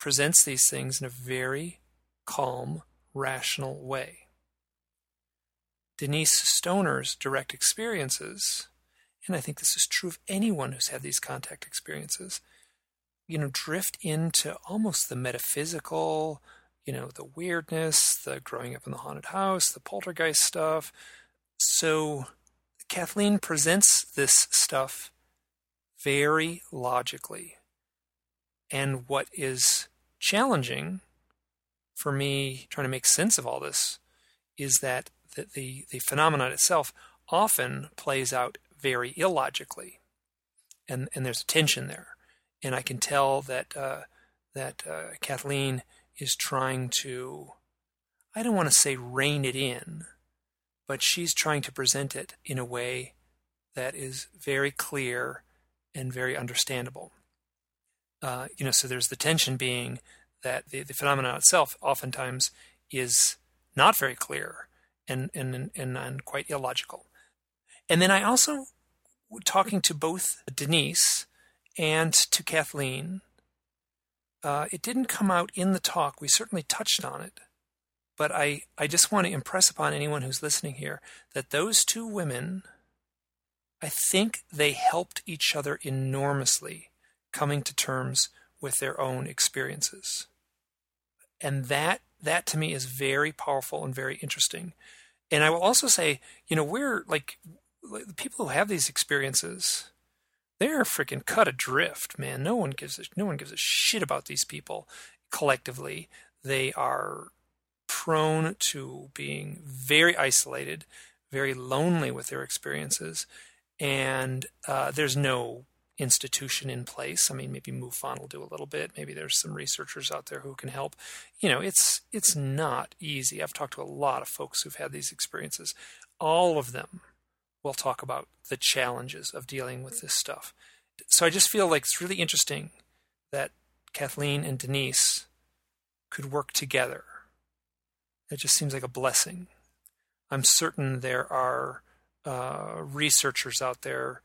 presents these things in a very calm, rational way. Denise Stoner's direct experiences, and I think this is true of anyone who's had these contact experiences, you know, drift into almost the metaphysical, you know, the weirdness, the growing up in the haunted house, the poltergeist stuff. So Kathleen presents this stuff very logically. And what is challenging for me trying to make sense of all this is that the, the, the phenomenon itself often plays out very illogically. And, and there's a tension there. And I can tell that, uh, that uh, Kathleen is trying to, I don't want to say rein it in, but she's trying to present it in a way that is very clear and very understandable. Uh, you know, so there's the tension being that the, the phenomenon itself oftentimes is not very clear and, and, and, and quite illogical. And then I also, talking to both Denise and to Kathleen, uh, it didn't come out in the talk. We certainly touched on it. But I, I just want to impress upon anyone who's listening here that those two women, I think they helped each other enormously coming to terms with their own experiences. And that that to me is very powerful and very interesting. And I will also say, you know, we're like, the people who have these experiences, they're freaking cut adrift, man. No one gives a, no one gives a shit about these people. Collectively, they are prone to being very isolated, very lonely with their experiences, and uh, there's no institution in place. I mean, maybe MUFON will do a little bit. Maybe there's some researchers out there who can help. You know, it's it's not easy. I've talked to a lot of folks who've had these experiences. All of them will talk about the challenges of dealing with this stuff. So I just feel like it's really interesting that Kathleen and Denise could work together. It just seems like a blessing. I'm certain there are uh, researchers out there,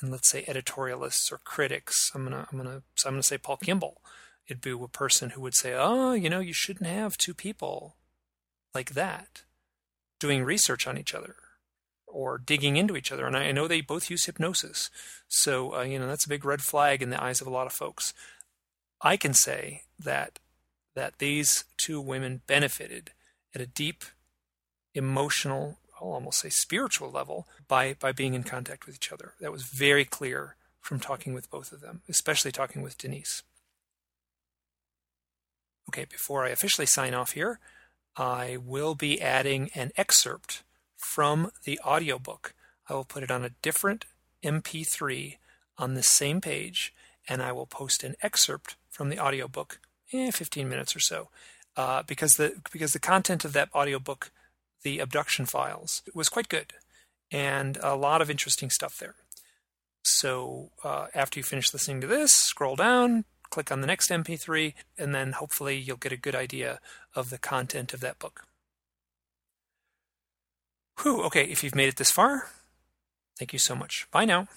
and let's say editorialists or critics. I'm gonna, I'm gonna, so I'm gonna say Paul Kimball. It'd be a person who would say, "Oh, you know, you shouldn't have two people like that doing research on each other or digging into each other." And I, I know they both use hypnosis, so uh, you know that's a big red flag in the eyes of a lot of folks. I can say that that these two women benefited at a deep emotional, I'll almost say spiritual level by, by being in contact with each other. That was very clear from talking with both of them, especially talking with Denise. Okay, before I officially sign off here, I will be adding an excerpt from the audiobook. I will put it on a different M P three on the same page, and I will post an excerpt from the audiobook, eh, fifteen minutes or so, uh, because the because the content of that audiobook, The Abduction Files, was quite good, and a lot of interesting stuff there. So uh, after you finish listening to this, scroll down, click on the next M P three, and then hopefully you'll get a good idea of the content of that book. Whew, okay, if you've made it this far, thank you so much. Bye now.